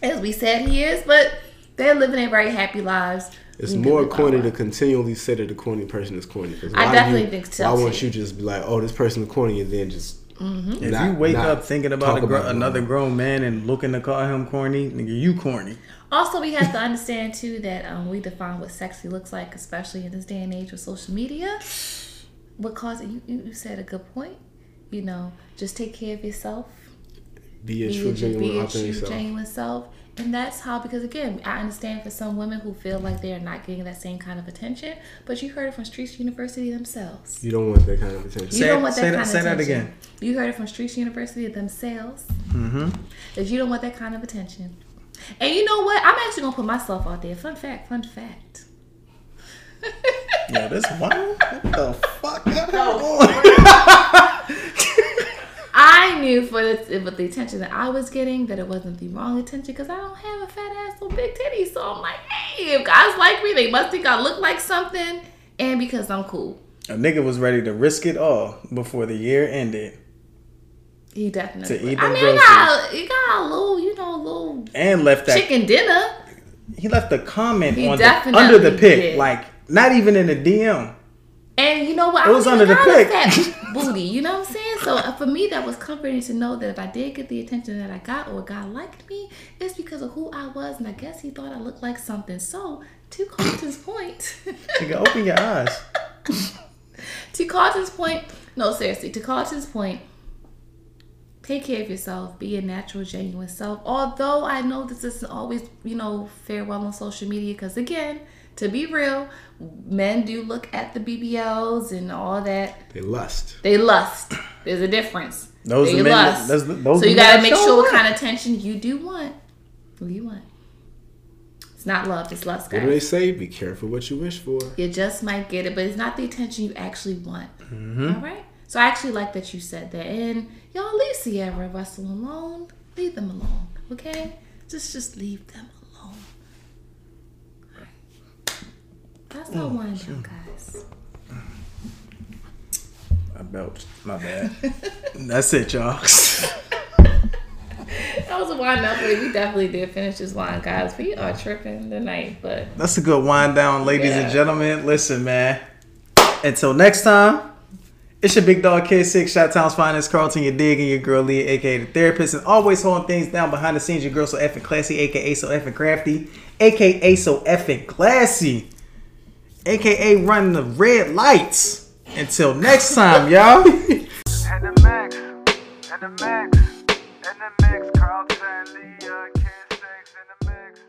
as we said he is, but they're living their very happy lives. It's more corny to continually say that the corny person is corny. I definitely think so. Why won't you just be like, oh, this person is corny, and then just mm-hmm. If you wake up thinking about, a gr- about another grown man and looking to call him corny, nigga, you corny. Also, we have to understand, too, that um, we define what sexy looks like, especially in this day and age with social media. Because you, you said a good point. You know, just take care of yourself. Be a true, genuine, genuine self. And that's how, because again, I understand for some women who feel like they're not getting that same kind of attention, but you heard it from Streets University themselves. You don't want that kind of attention. You say, don't want that kind that, of say attention. Say that again. You heard it from Streets University themselves. Mm-hmm. If you don't want that kind of attention. And you know what? I'm actually going to put myself out there. Fun fact, fun fact. Yo, this wild? What the fuck? No. I knew for the, with the attention that I was getting that it wasn't the wrong attention because I don't have a fat ass or big titties. So I'm like, hey, if guys like me, they must think I look like something and because I'm cool. A nigga was ready to risk it all before the year ended. He definitely. To eat I mean, he got, he got a little, you know, a little and left that, chicken dinner. He left a comment on the, under the pic, did. Like not even in the D M. And you know what? It was I under the pic. That booty, you know what I'm saying? So for me, that was comforting to know that if I did get the attention that I got or God liked me, it's because of who I was. And I guess he thought I looked like something. So to Carlton's point. You can open your eyes. To Carlton's point. No, seriously. To Carlton's point. Take care of yourself. Be a natural, genuine self. Although I know this isn't always, you know, farewell on social media. Because again, to be real, men do look at the B B Ls and all that. They lust. They lust. There's a difference. Those they are men lust. That, that's, those so you got to make sure what kind of attention you do want. Who you want. It's not love. It's lust, guys. What do they say? Be careful what you wish for. You just might get it, but it's not the attention you actually want. Mm-hmm. All right? So I actually like that you said that. And y'all leave Ciara and Russell alone. Leave them alone. Okay? Just, just leave them alone. That's not mm. Wine Down, guys. I belched. My bad. That's it, y'all. That was a Wine Down. We definitely did finish this wine, guys. We are tripping tonight, but that's a good Wine Down, ladies yeah. and gentlemen. Listen, man. Until next time, it's your big dog K six, Shot Town's finest, Carlton, your dig, and your girl Leah, aka the therapist, and always holding things down behind the scenes. Your girl so effing classy, aka so effing crafty, aka so effing classy. A K A running the red lights. Until next time, y'all. And the max, and the max, and the max, Carlton, Leah, Ken Six, and the max.